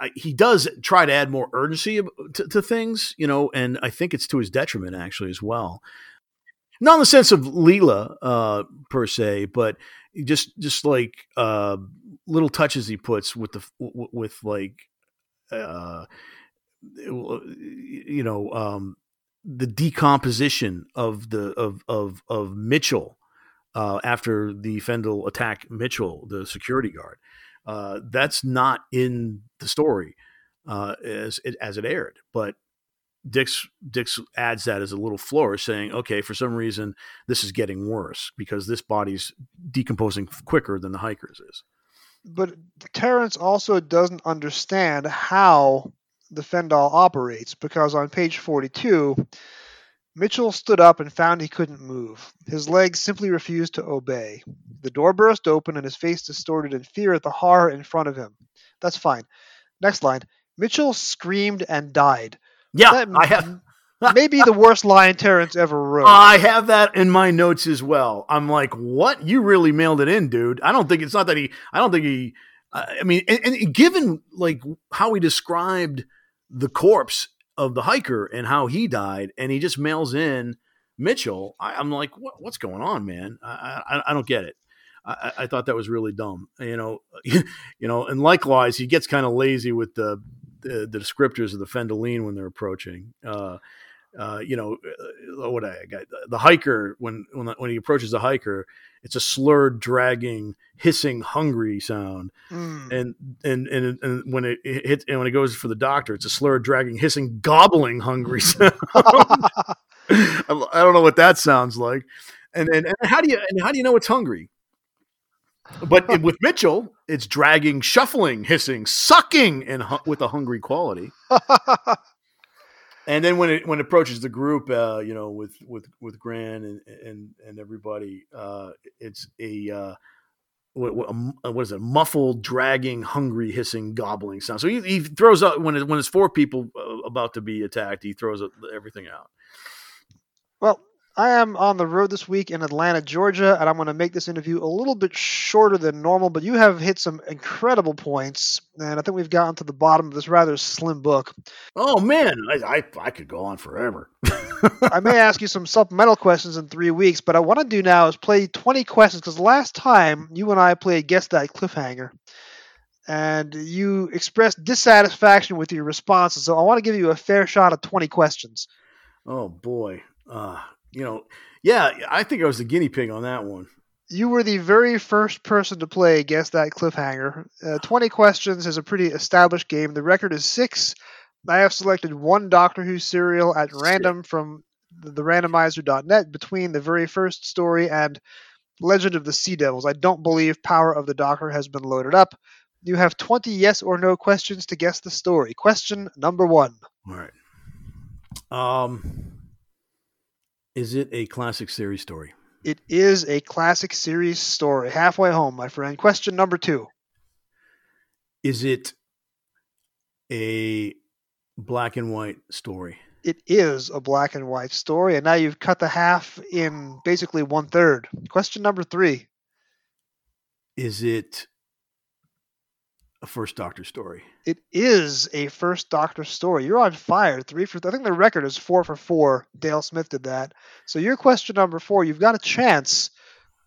I, he does try to add more urgency to, to things, you know, and I think it's to his detriment actually as well. Not in the sense of Leela uh, per se, but just just like uh, little touches he puts with the with like uh, you know um, the decomposition of the of of of Mitchell uh, after the Fendel attack Mitchell, the security guard. Uh, that's not in the story uh, as it, as it aired, but Dix Dix adds that as a little flourish, saying, okay, for some reason, this is getting worse because this body's decomposing quicker than the hiker's is. But Terrence also doesn't understand how the Fendal operates, because on page forty-two, Mitchell stood up and found he couldn't move. His legs simply refused to obey. The door burst open and his face distorted in fear at the horror in front of him. That's fine. Next line. Mitchell screamed and died. Yeah, that I have. Maybe the worst line Terrence ever wrote. I have that in my notes as well. I'm like, what? You really mailed it in, dude. I don't think it's not that he. I don't think he. Uh, I mean, and, and given like how he described the corpse of the hiker and how he died, and he just mails in Mitchell. I, I'm like, what, what's going on, man? I, I, I don't get it. I, I thought that was really dumb. You know, you know, and likewise, he gets kind of lazy with the. The, the descriptors of the Fendaline when they're approaching, uh, uh, you know, what I got the hiker when, when when he approaches the hiker, it's a slurred, dragging, hissing, hungry sound, mm. and, and and and when it, it hits and when it goes for the doctor, it's a slurred, dragging, hissing, gobbling, hungry sound. I don't know what that sounds like, and and, and how do you and how do you know it's hungry? But with Mitchell, it's dragging, shuffling, hissing, sucking, and hu- with a hungry quality. And then when it when it approaches the group, uh, you know, with with with Gran and and and everybody, uh, it's a, uh, what, what is it? Muffled, dragging, hungry, hissing, gobbling sound. So he, he throws out when it, when it's four people about to be attacked, he throws everything out. Well. I am on the road this week in Atlanta, Georgia, and I'm going to make this interview a little bit shorter than normal, but you have hit some incredible points, and I think we've gotten to the bottom of this rather slim book. Oh, man, I I, I could go on forever. I may ask you some supplemental questions in three weeks, but I want to do now is play twenty questions, because last time you and I played Guess That Cliffhanger, and you expressed dissatisfaction with your responses, so I want to give you a fair shot at twenty questions. Oh, boy. Uh You know, yeah, I think I was the guinea pig on that one. You were the very first person to play Guess That Cliffhanger. Uh, twenty questions is a pretty established game. The record is six. I have selected one Doctor Who serial at random from the randomizer dot net between the very first story and Legend of the Sea Devils. I don't believe Power of the Doctor has been loaded up. You have twenty yes or no questions to guess the story. Question number one. All right. Um... Is it a classic series story? It is a classic series story. Halfway home, my friend. Question number two. Is it a black and white story? It is a black and white story. And now you've cut the half in basically one third. Question number three. Is it a First Doctor story? It is a First Doctor story. You're on fire. Three for th- I think the record is four for four. Dale Smith did that. So your question number four, you've got a chance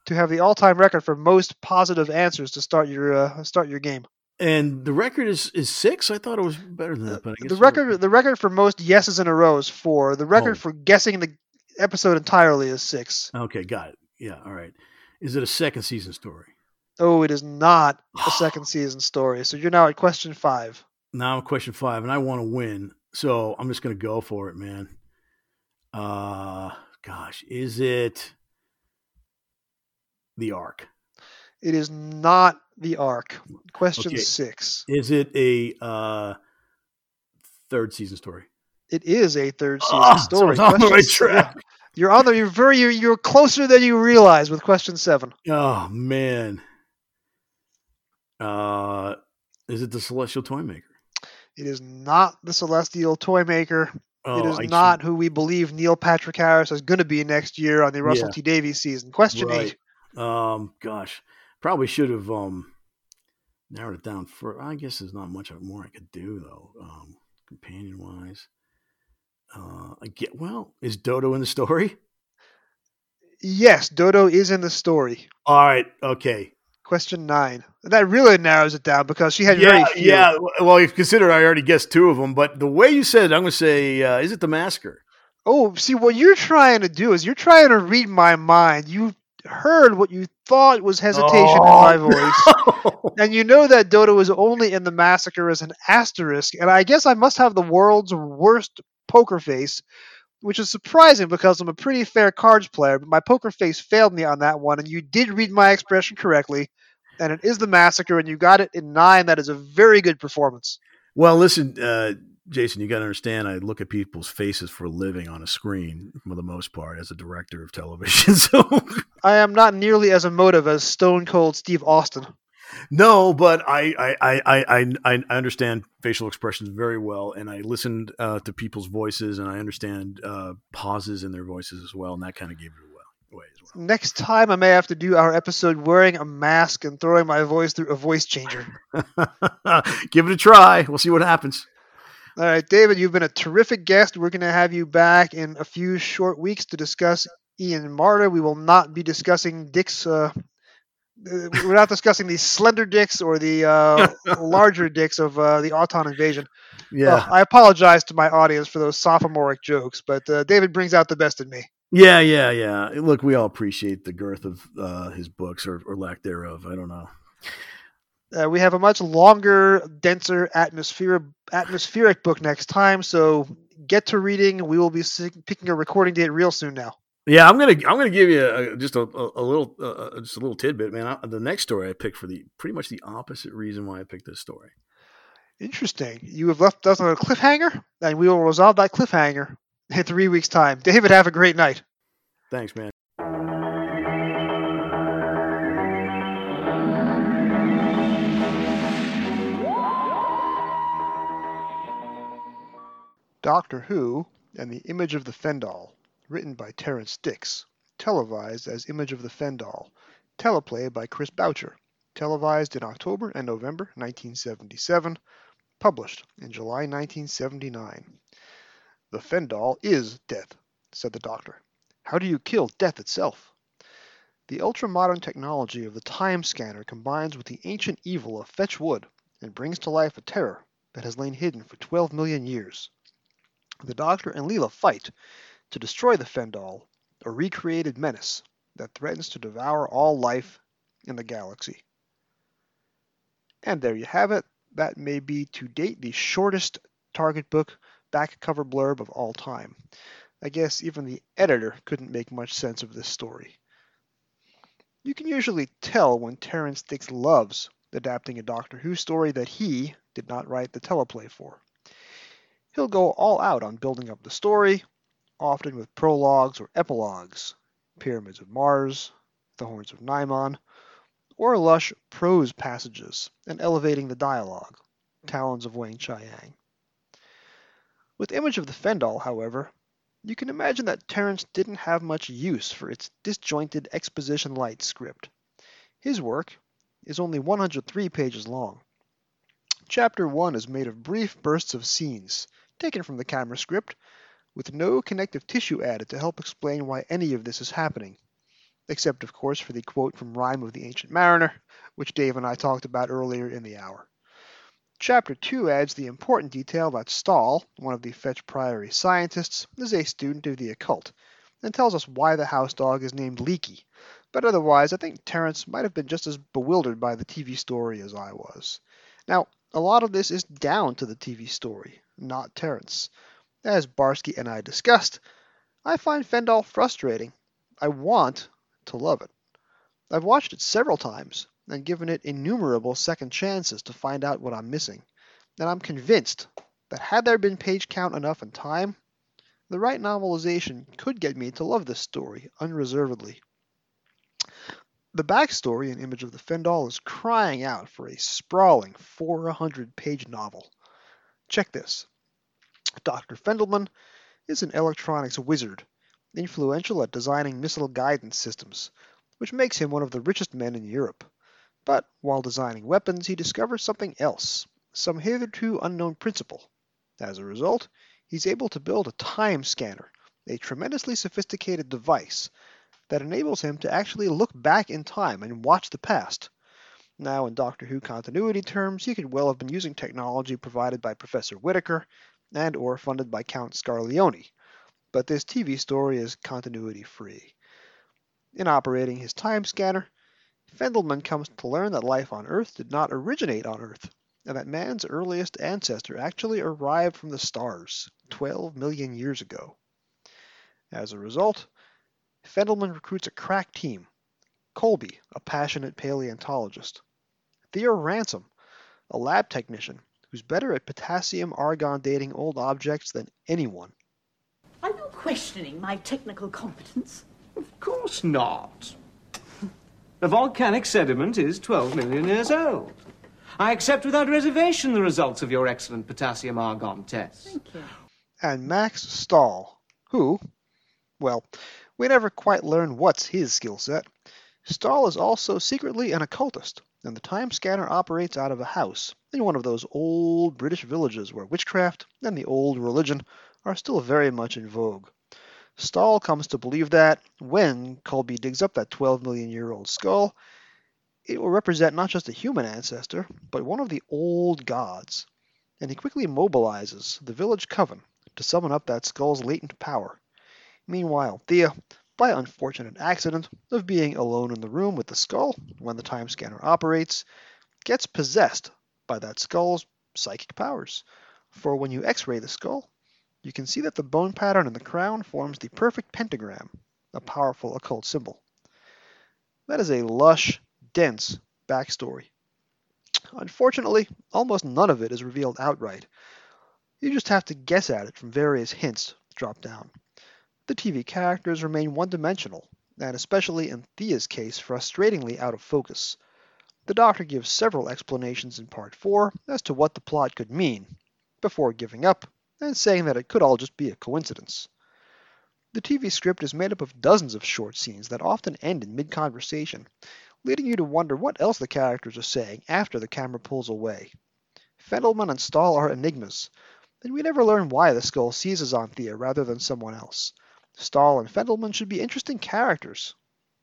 to have the all-time record for most positive answers to start your uh, start your game. And the record is, is six. I thought it was better than that, but I guess the record the record for most yeses in a row is four. The record oh. for guessing the episode entirely is six. Okay, got it. Yeah, all right. Is it a second season story? Oh, it is not a second season story. So you're now at question five. Now I'm question five, and I want to win. So I'm just going to go for it, man. Uh, gosh, is it the Ark? It is not the Ark. Question okay. six. Is it a uh, third season story? It is a third season oh, story. So on the right track. Yeah. You're on the, you're very, you're, you're closer than you realize with question seven. Oh man. Uh, is it the Celestial Toymaker? It is not the Celestial Toymaker. Oh, it is I not see. Who we believe Neil Patrick Harris is going to be next year on the Russell yeah. T. Davies season. Question right. eight. Um, gosh, probably should have um narrowed it down for. I guess there's not much more I could do though, um, companion wise. Uh, I get, well, is Dodo in the story? Yes, Dodo is in the story. All right, okay. Question nine. That really narrows it down because she had yeah, very few. Yeah, well, you consider I already guessed two of them, but the way you said it, I'm going to say, uh, is it the Massacre? Oh, see, what you're trying to do is you're trying to read my mind. You heard what you thought was hesitation oh, in my voice. No. And you know that Dodo is only in the Massacre as an asterisk, and I guess I must have the world's worst poker face, which is surprising because I'm a pretty fair cards player, but my poker face failed me on that one, and you did read my expression correctly, and it is the Massacre, and you got it in nine. That is a very good performance. Well, listen, uh, Jason, you got to understand, I look at people's faces for a living on a screen, for the most part, as a director of television. So I am not nearly as emotive as Stone Cold Steve Austin. No, but I I, I, I I understand facial expressions very well, and I listened uh, to people's voices, and I understand uh, pauses in their voices as well, and that kind of gave it away as well. Next time I may have to do our episode wearing a mask and throwing my voice through a voice changer. Give it a try. We'll see what happens. All right, David, you've been a terrific guest. We're going to have you back in a few short weeks to discuss Ian Marta. We will not be discussing Dick's... Uh, We're not discussing the slender dicks or the uh, larger dicks of uh, the Auton invasion. Yeah, uh, I apologize to my audience for those sophomoric jokes, but uh, David brings out the best in me. Yeah, yeah, yeah. Look, we all appreciate the girth of uh, his books or, or lack thereof. I don't know. Uh, we have a much longer, denser atmospheric atmospheric book next time, so get to reading. We will be picking a recording date real soon now. Yeah, I'm gonna I'm gonna give you a, just a, a little uh, just a little tidbit, man. I, the next story I picked for the pretty much the opposite reason why I picked this story. Interesting. You have left us on a cliffhanger, and we will resolve that cliffhanger in three weeks' time. David, have a great night. Thanks, man. Doctor Who and the Image of the Fendal. Written by Terence Dix, televised as Image of the Fendal, teleplay by Chris Boucher, televised in October and November nineteen seventy-seven, published in July nineteen seventy-nine. The Fendal is death, said the Doctor. How do you kill death itself? The ultra-modern technology of the time scanner combines with the ancient evil of fetch wood and brings to life a terror that has lain hidden for twelve million years. The Doctor and Leela fight to destroy the Fendal, a recreated menace that threatens to devour all life in the galaxy. And there you have it. That may be, to date, the shortest Target book back cover blurb of all time. I guess even the editor couldn't make much sense of this story. You can usually tell when Terence Dix loves adapting a Doctor Who story that he did not write the teleplay for. He'll go all out on building up the story, often with prologues or epilogues, Pyramids of Mars, the Horns of Nymon, or lush prose passages and elevating the dialogue, Talons of Wang Chiang. With Image of the Fendal, however, you can imagine that Terence didn't have much use for its disjointed exposition-light script. His work is only one hundred three pages long. Chapter one is made of brief bursts of scenes, taken from the camera script, with no connective tissue added to help explain why any of this is happening, except, of course, for the quote from Rime of the Ancient Mariner, which Dave and I talked about earlier in the hour. Chapter two adds the important detail that Stahl, one of the Fetch Priory scientists, is a student of the occult, and tells us why the house dog is named Leaky. But otherwise, I think Terrence might have been just as bewildered by the T V story as I was. Now, a lot of this is down to the T V story, not Terrence. As Barsky and I discussed, I find Fendall frustrating. I want to love it. I've watched it several times and given it innumerable second chances to find out what I'm missing, and I'm convinced that had there been page count enough and time, the right novelization could get me to love this story unreservedly. The backstory and image of the Fendall is crying out for a sprawling four hundred page novel. Check this. Doctor Fendelman is an electronics wizard, influential at designing missile guidance systems, which makes him one of the richest men in Europe. But while designing weapons, he discovers something else, some hitherto unknown principle. As a result, he's able to build a time scanner, a tremendously sophisticated device that enables him to actually look back in time and watch the past. Now, in Doctor Who continuity terms, he could well have been using technology provided by Professor Whittaker and or funded by Count Scarlioni, but this T V story is continuity-free. In operating his time scanner, Fendelman comes to learn that life on Earth did not originate on Earth, and that man's earliest ancestor actually arrived from the stars twelve million years ago. As a result, Fendelman recruits a crack team. Colby, a passionate paleontologist. Theo Ransom, a lab technician who's better at potassium-argon dating old objects than anyone. Are you questioning my technical competence? Of course not. The volcanic sediment is twelve million years old. I accept without reservation the results of your excellent potassium-argon test. Thank you. And Max Stahl, who, well, we never quite learn what's his skill set. Stahl is also secretly an occultist, and the time scanner operates out of a house in one of those old British villages where witchcraft and the old religion are still very much in vogue. Stahl comes to believe that, when Colby digs up that twelve million year old skull, it will represent not just a human ancestor, but one of the old gods, and he quickly mobilizes the village coven to summon up that skull's latent power. Meanwhile, Thea, by unfortunate accident of being alone in the room with the skull when the time scanner operates, gets possessed by that skull's psychic powers, for when you x-ray the skull, you can see that the bone pattern in the crown forms the perfect pentagram, a powerful occult symbol. That is a lush, dense backstory. Unfortunately, almost none of it is revealed outright. You just have to guess at it from various hints dropped down. The T V characters remain one-dimensional, and especially in Thea's case, frustratingly out of focus. The Doctor gives several explanations in Part four as to what the plot could mean, before giving up and saying that it could all just be a coincidence. The T V script is made up of dozens of short scenes that often end in mid-conversation, leading you to wonder what else the characters are saying after the camera pulls away. Fendelman and Stahl are enigmas, and we never learn why the skull seizes on Thea rather than someone else. Stahl and Fendelman should be interesting characters.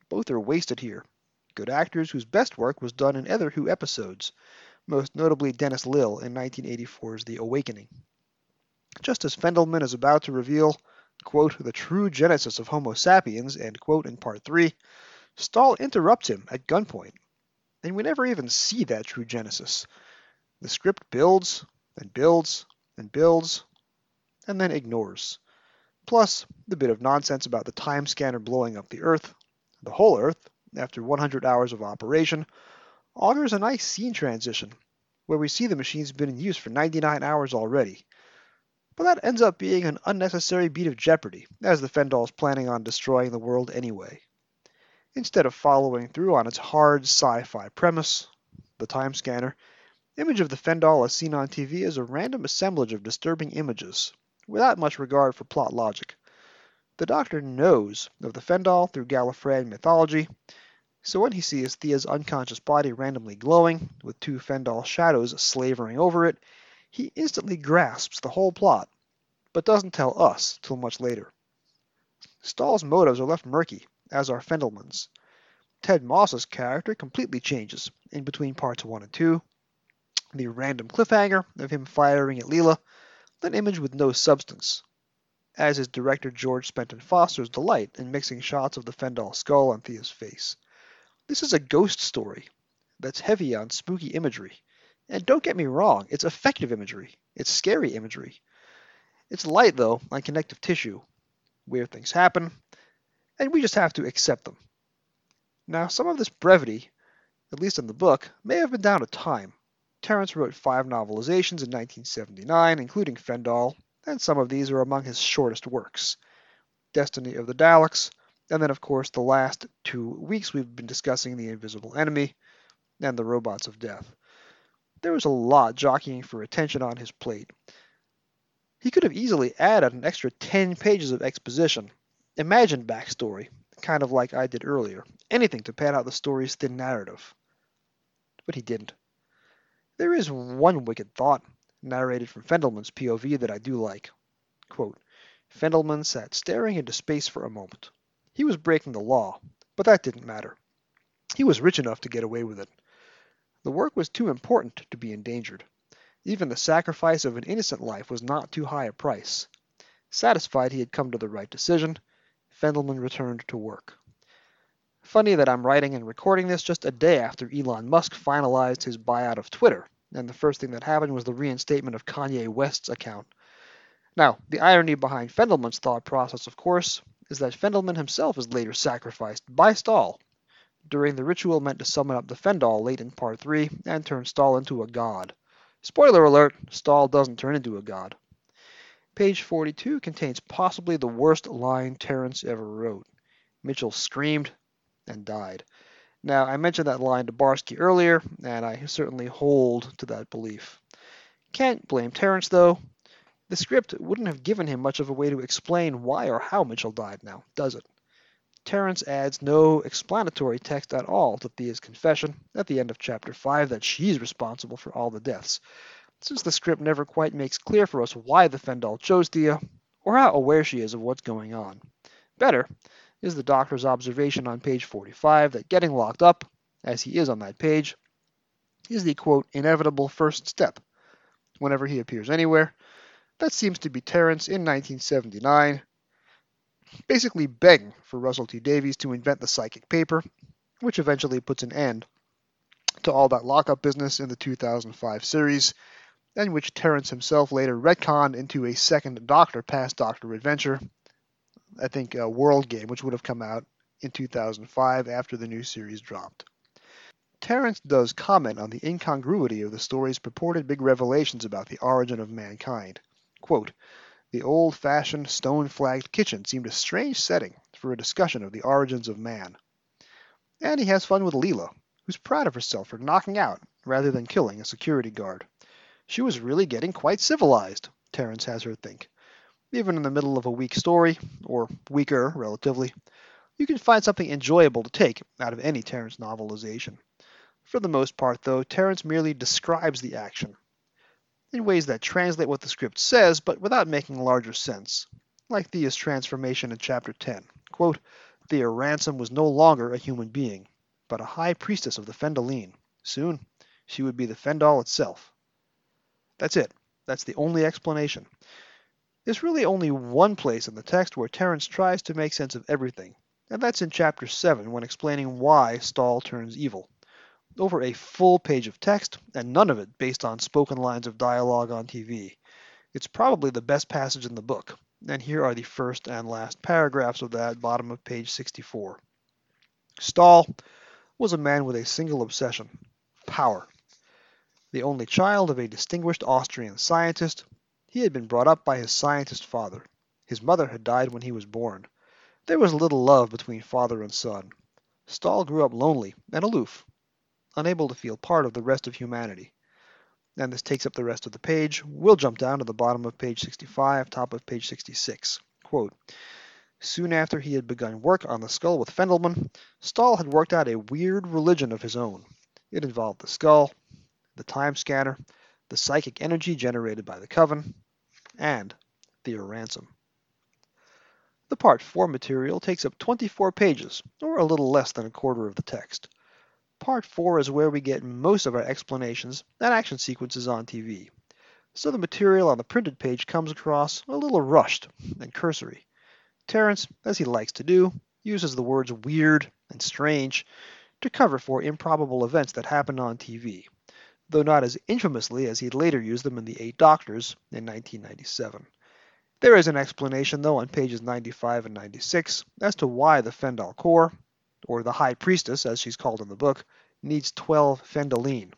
Both are wasted here. Good actors whose best work was done in other Who episodes, most notably Dennis Lill in nineteen eighty-four's The Awakening. Just as Fendelman is about to reveal, quote, the true genesis of Homo sapiens, end quote, in Part three, Stahl interrupts him at gunpoint, and we never even see that true genesis. The script builds, and builds, and builds, and then ignores. Plus, the bit of nonsense about the time scanner blowing up the Earth, the whole Earth, after one hundred hours of operation, augurs a nice scene transition, where we see the machine's been in use for ninety-nine hours already. But that ends up being an unnecessary beat of jeopardy, as the Fendall's planning on destroying the world anyway. Instead of following through on its hard sci-fi premise, the time scanner, Image of the Fendall as seen on T V is a random assemblage of disturbing images, without much regard for plot logic. The Doctor knows of the Fendall through Gallifreyan mythology, so when he sees Thea's unconscious body randomly glowing, with two Fendall shadows slavering over it, he instantly grasps the whole plot, but doesn't tell us till much later. Stahl's motives are left murky, as are Fendelman's. Ted Moss's character completely changes in between parts one and two, the random cliffhanger of him firing at Leela, an image with no substance. as is director George Spenton Foster's delight in mixing shots of the Fendall skull on Thea's face. This is a ghost story that's heavy on spooky imagery. And don't get me wrong, it's effective imagery. It's scary imagery. It's light, though, on connective tissue. Weird things happen, and we just have to accept them. Now, some of this brevity, at least in the book, may have been down to time. Terrence wrote five novelizations in nineteen seventy-nine, including Fendall, and some of these are among his shortest works. Destiny of the Daleks, and then, of course, the last two weeks we've been discussing The Invisible Enemy and The Robots of Death. There was a lot jockeying for attention on his plate. He could have easily added an extra ten pages of exposition, imagined backstory, kind of like I did earlier, anything to pad out the story's thin narrative. But he didn't. There is one wicked thought, narrated from Fendelman's P O V, that I do like. Quote, Fendelman sat staring into space for a moment. He was breaking the law, but that didn't matter. He was rich enough to get away with it. The work was too important to be endangered. Even the sacrifice of an innocent life was not too high a price. Satisfied he had come to the right decision, Fendelman returned to work. Funny that I'm writing and recording this just a day after Elon Musk finalized his buyout of Twitter, and the first thing that happened was the reinstatement of Kanye West's account. Now, the irony behind Fendelman's thought process, of course, is that Fendelman himself is later sacrificed by Stahl during the ritual meant to summon up the Fendall late in Part three and turn Stahl into a god. Spoiler alert, Stahl doesn't turn into a god. Page forty-two contains possibly the worst line Terrence ever wrote. Mitchell screamed and died. Now, I mentioned that line to Barsky earlier, and I certainly hold to that belief. Can't blame Terrence, though. The script wouldn't have given him much of a way to explain why or how Mitchell died now, does it? Terrence adds no explanatory text at all to Thea's confession at the end of Chapter five that she's responsible for all the deaths, since the script never quite makes clear for us why the Fendall chose Thea, or how aware she is of what's going on. Better is the doctor's observation on page forty-five that getting locked up, as he is on that page, is the, quote, inevitable first step. Whenever he appears anywhere, that seems to be Terrence in nineteen seventy-nine, basically begging for Russell T. Davies to invent the psychic paper, which eventually puts an end to all that lockup business in the two thousand five series, and which Terrence himself later retconned into a second Doctor past Doctor Adventure, I think a World Game, which would have come out in two thousand five after the new series dropped. Terrence does comment on the incongruity of the story's purported big revelations about the origin of mankind. Quote, the old-fashioned, stone-flagged kitchen seemed a strange setting for a discussion of the origins of man. And he has fun with Leela, who's proud of herself for knocking out rather than killing a security guard. She was really getting quite civilized, Terrence has her think. Even in the middle of a weak story, or weaker, relatively, you can find something enjoyable to take out of any Terrence novelization. For the most part, though, Terrence merely describes the action in ways that translate what the script says, but without making larger sense, like Thea's transformation in Chapter ten. Quote, Thea Ransom was no longer a human being, but a high priestess of the Fendaline. Soon, she would be the Fendall itself. That's it. That's the only explanation. There's really only one place in the text where Terrence tries to make sense of everything, and that's in Chapter seven when explaining why Stahl turns evil. Over a full page of text, and none of it based on spoken lines of dialogue on T V. It's probably the best passage in the book, and here are the first and last paragraphs of that, bottom of page sixty-four. Stahl was a man with a single obsession, power. The only child of a distinguished Austrian scientist, he had been brought up by his scientist father. His mother had died when he was born. There was little love between father and son. Stahl grew up lonely and aloof, unable to feel part of the rest of humanity. And this takes up the rest of the page. We'll jump down to the bottom of page sixty-five, top of page sixty-six. Quote, soon after he had begun work on the skull with Fendelman, Stahl had worked out a weird religion of his own. It involved the skull, the time scanner, the psychic energy generated by the coven, and Thea Ransom. The Part four material takes up twenty-four pages, or a little less than a quarter of the text. Part four is where we get most of our explanations and action sequences on T V. so the material on the printed page comes across a little rushed and cursory. Terrence, as he likes to do, uses the words weird and strange to cover for improbable events that happened on T V, though not as infamously as he later used them in The Eight Doctors in nineteen ninety-seven. There is an explanation, though, on pages ninety-five and ninety-six as to why the Fendal Kor, or the High Priestess, as she's called in the book, needs twelve Fendaline.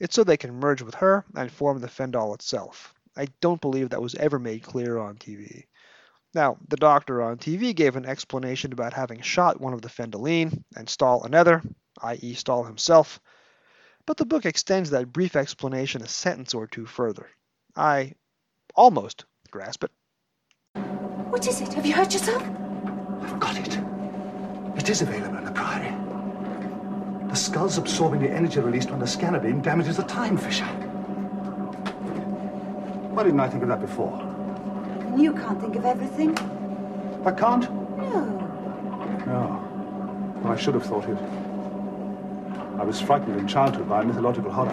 It's so they can merge with her and form the Fendal itself. I don't believe that was ever made clear on T V. Now, the doctor on T V gave an explanation about having shot one of the Fendaline and Stahl another, that is. Stahl himself, but the book extends that brief explanation a sentence or two further. I almost grasp it. What is it? Have you hurt yourself? I've got it. It is available in the Priory. The skull's absorbing the energy released when the scanner beam damages the time fissure. Why didn't I think of that before? And you can't think of everything. I can't? No. No. Well, I should have thought it. I was frightened in childhood by a mythological horror.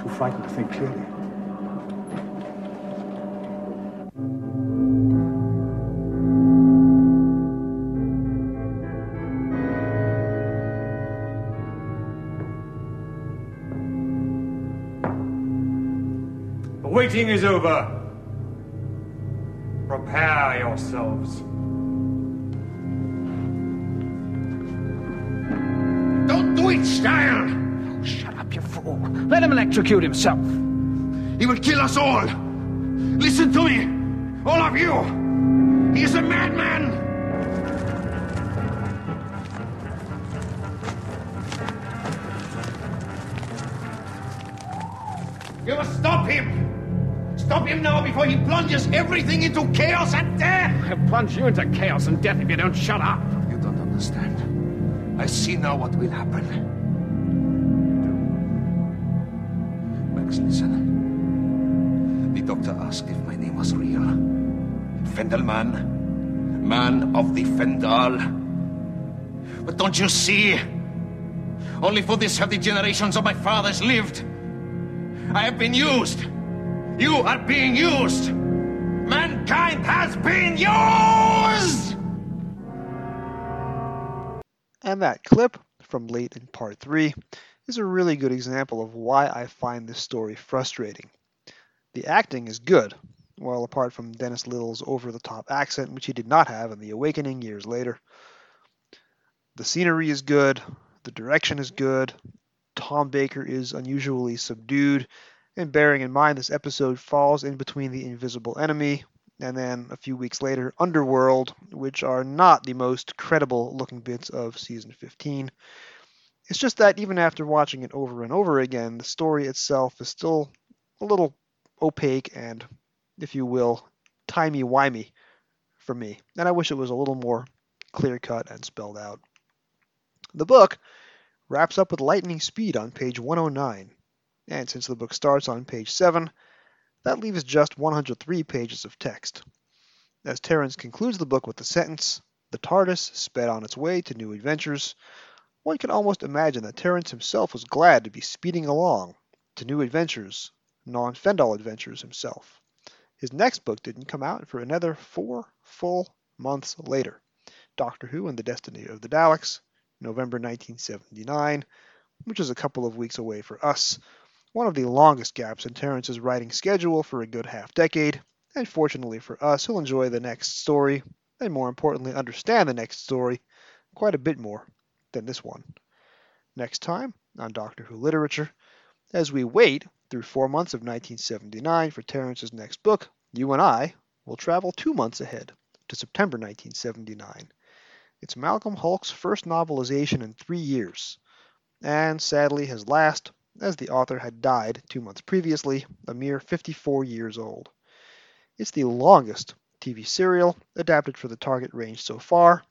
Too frightened to think clearly. The meeting is over. Prepare yourselves. Don't do it, Stein! Oh, shut up, you fool. Let him electrocute himself. He will kill us all. Listen to me, all of you. He is a madman. You must stop him. Stop him now before he plunges everything into chaos and death! He'll plunge you into chaos and death if you don't shut up! You don't understand. I see now what will happen. Max, listen. The doctor asked if my name was real. Fendelman. Man of the Fendal. But don't you see? Only for this have the generations of my fathers lived. I have been used. You are being used! Mankind has been used! And that clip, from late in part three, is a really good example of why I find this story frustrating. The acting is good, well, apart from Dennis Little's over-the-top accent, which he did not have in The Awakening years later. The scenery is good, the direction is good, Tom Baker is unusually subdued, and bearing in mind this episode falls in between The Invisible Enemy and then, a few weeks later, Underworld, which are not the most credible-looking bits of Season fifteen. It's just that even after watching it over and over again, the story itself is still a little opaque and, if you will, timey-wimey for me. And I wish it was a little more clear-cut and spelled out. The book wraps up with lightning speed on page one oh nine. And since the book starts on page seven, that leaves just one hundred three pages of text. As Terrence concludes the book with the sentence, "The TARDIS sped on its way to new adventures," one can almost imagine that Terrence himself was glad to be speeding along to new adventures, non-Fendal adventures himself. His next book didn't come out for another four full months later. Doctor Who and the Destiny of the Daleks, November nineteen seventy-nine, which is a couple of weeks away for us. One of the longest gaps in Terrence's writing schedule for a good half-decade, and fortunately for us, he'll enjoy the next story, and more importantly, understand the next story quite a bit more than this one. Next time on Doctor Who Literature, as we wait through four months of nineteen seventy-nine for Terrence's next book, you and I will travel two months ahead to September nineteen seventy-nine. It's Malcolm Hulke's first novelization in three years, and sadly his last, as the author had died two months previously, a mere fifty-four years old. It's the longest T V serial adapted for the target range so far,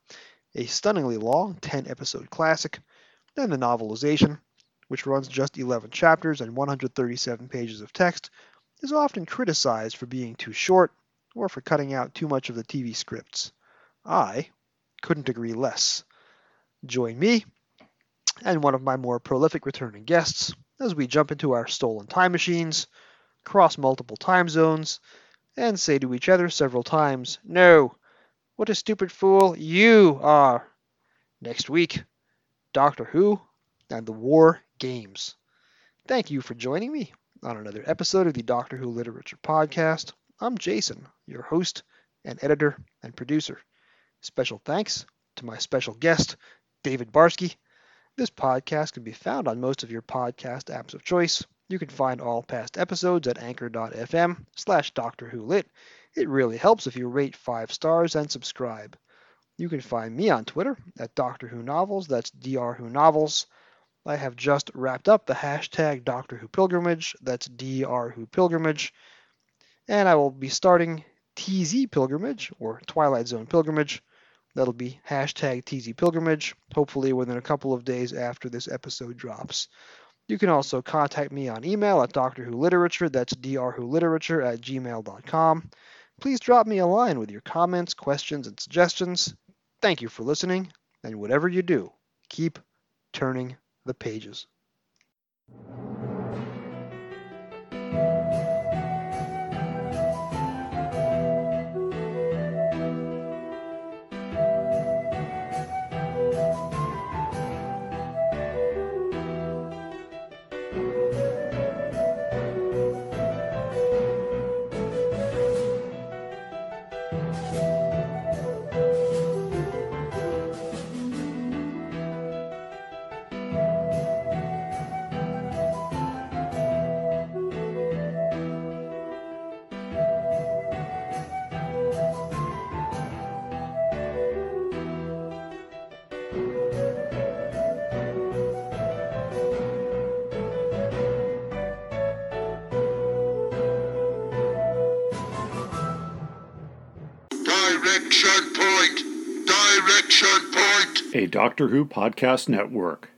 a stunningly long ten-episode classic, and the novelization, which runs just eleven chapters and one hundred thirty-seven pages of text, is often criticized for being too short or for cutting out too much of the T V scripts. I couldn't agree less. Join me and one of my more prolific returning guests as we jump into our stolen time machines, cross multiple time zones, and say to each other several times, "No! What a stupid fool you are!" Next week, Doctor Who and the War Games. Thank you for joining me on another episode of the Doctor Who Literature Podcast. I'm Jason, your host and editor and producer. Special thanks to my special guest, David Barsky. This podcast can be found on most of your podcast apps of choice. You can find all past episodes at anchor.fm slash Doctor Who Lit. It really helps if you rate five stars and subscribe. You can find me on Twitter at Doctor Who Novels. That's D R Who Novels. I have just wrapped up the hashtag Doctor Who Pilgrimage. That's D R Who Pilgrimage. And I will be starting T Z Pilgrimage, or Twilight Zone Pilgrimage. That'll be hashtag T Z Pilgrimage, hopefully within a couple of days after this episode drops. You can also contact me on email at drwholiterature, that's drwholiterature at gmail dot com. Please drop me a line with your comments, questions, and suggestions. Thank you for listening, and whatever you do, keep turning the pages. Direction Point, Direction Point. A Doctor Who podcast network.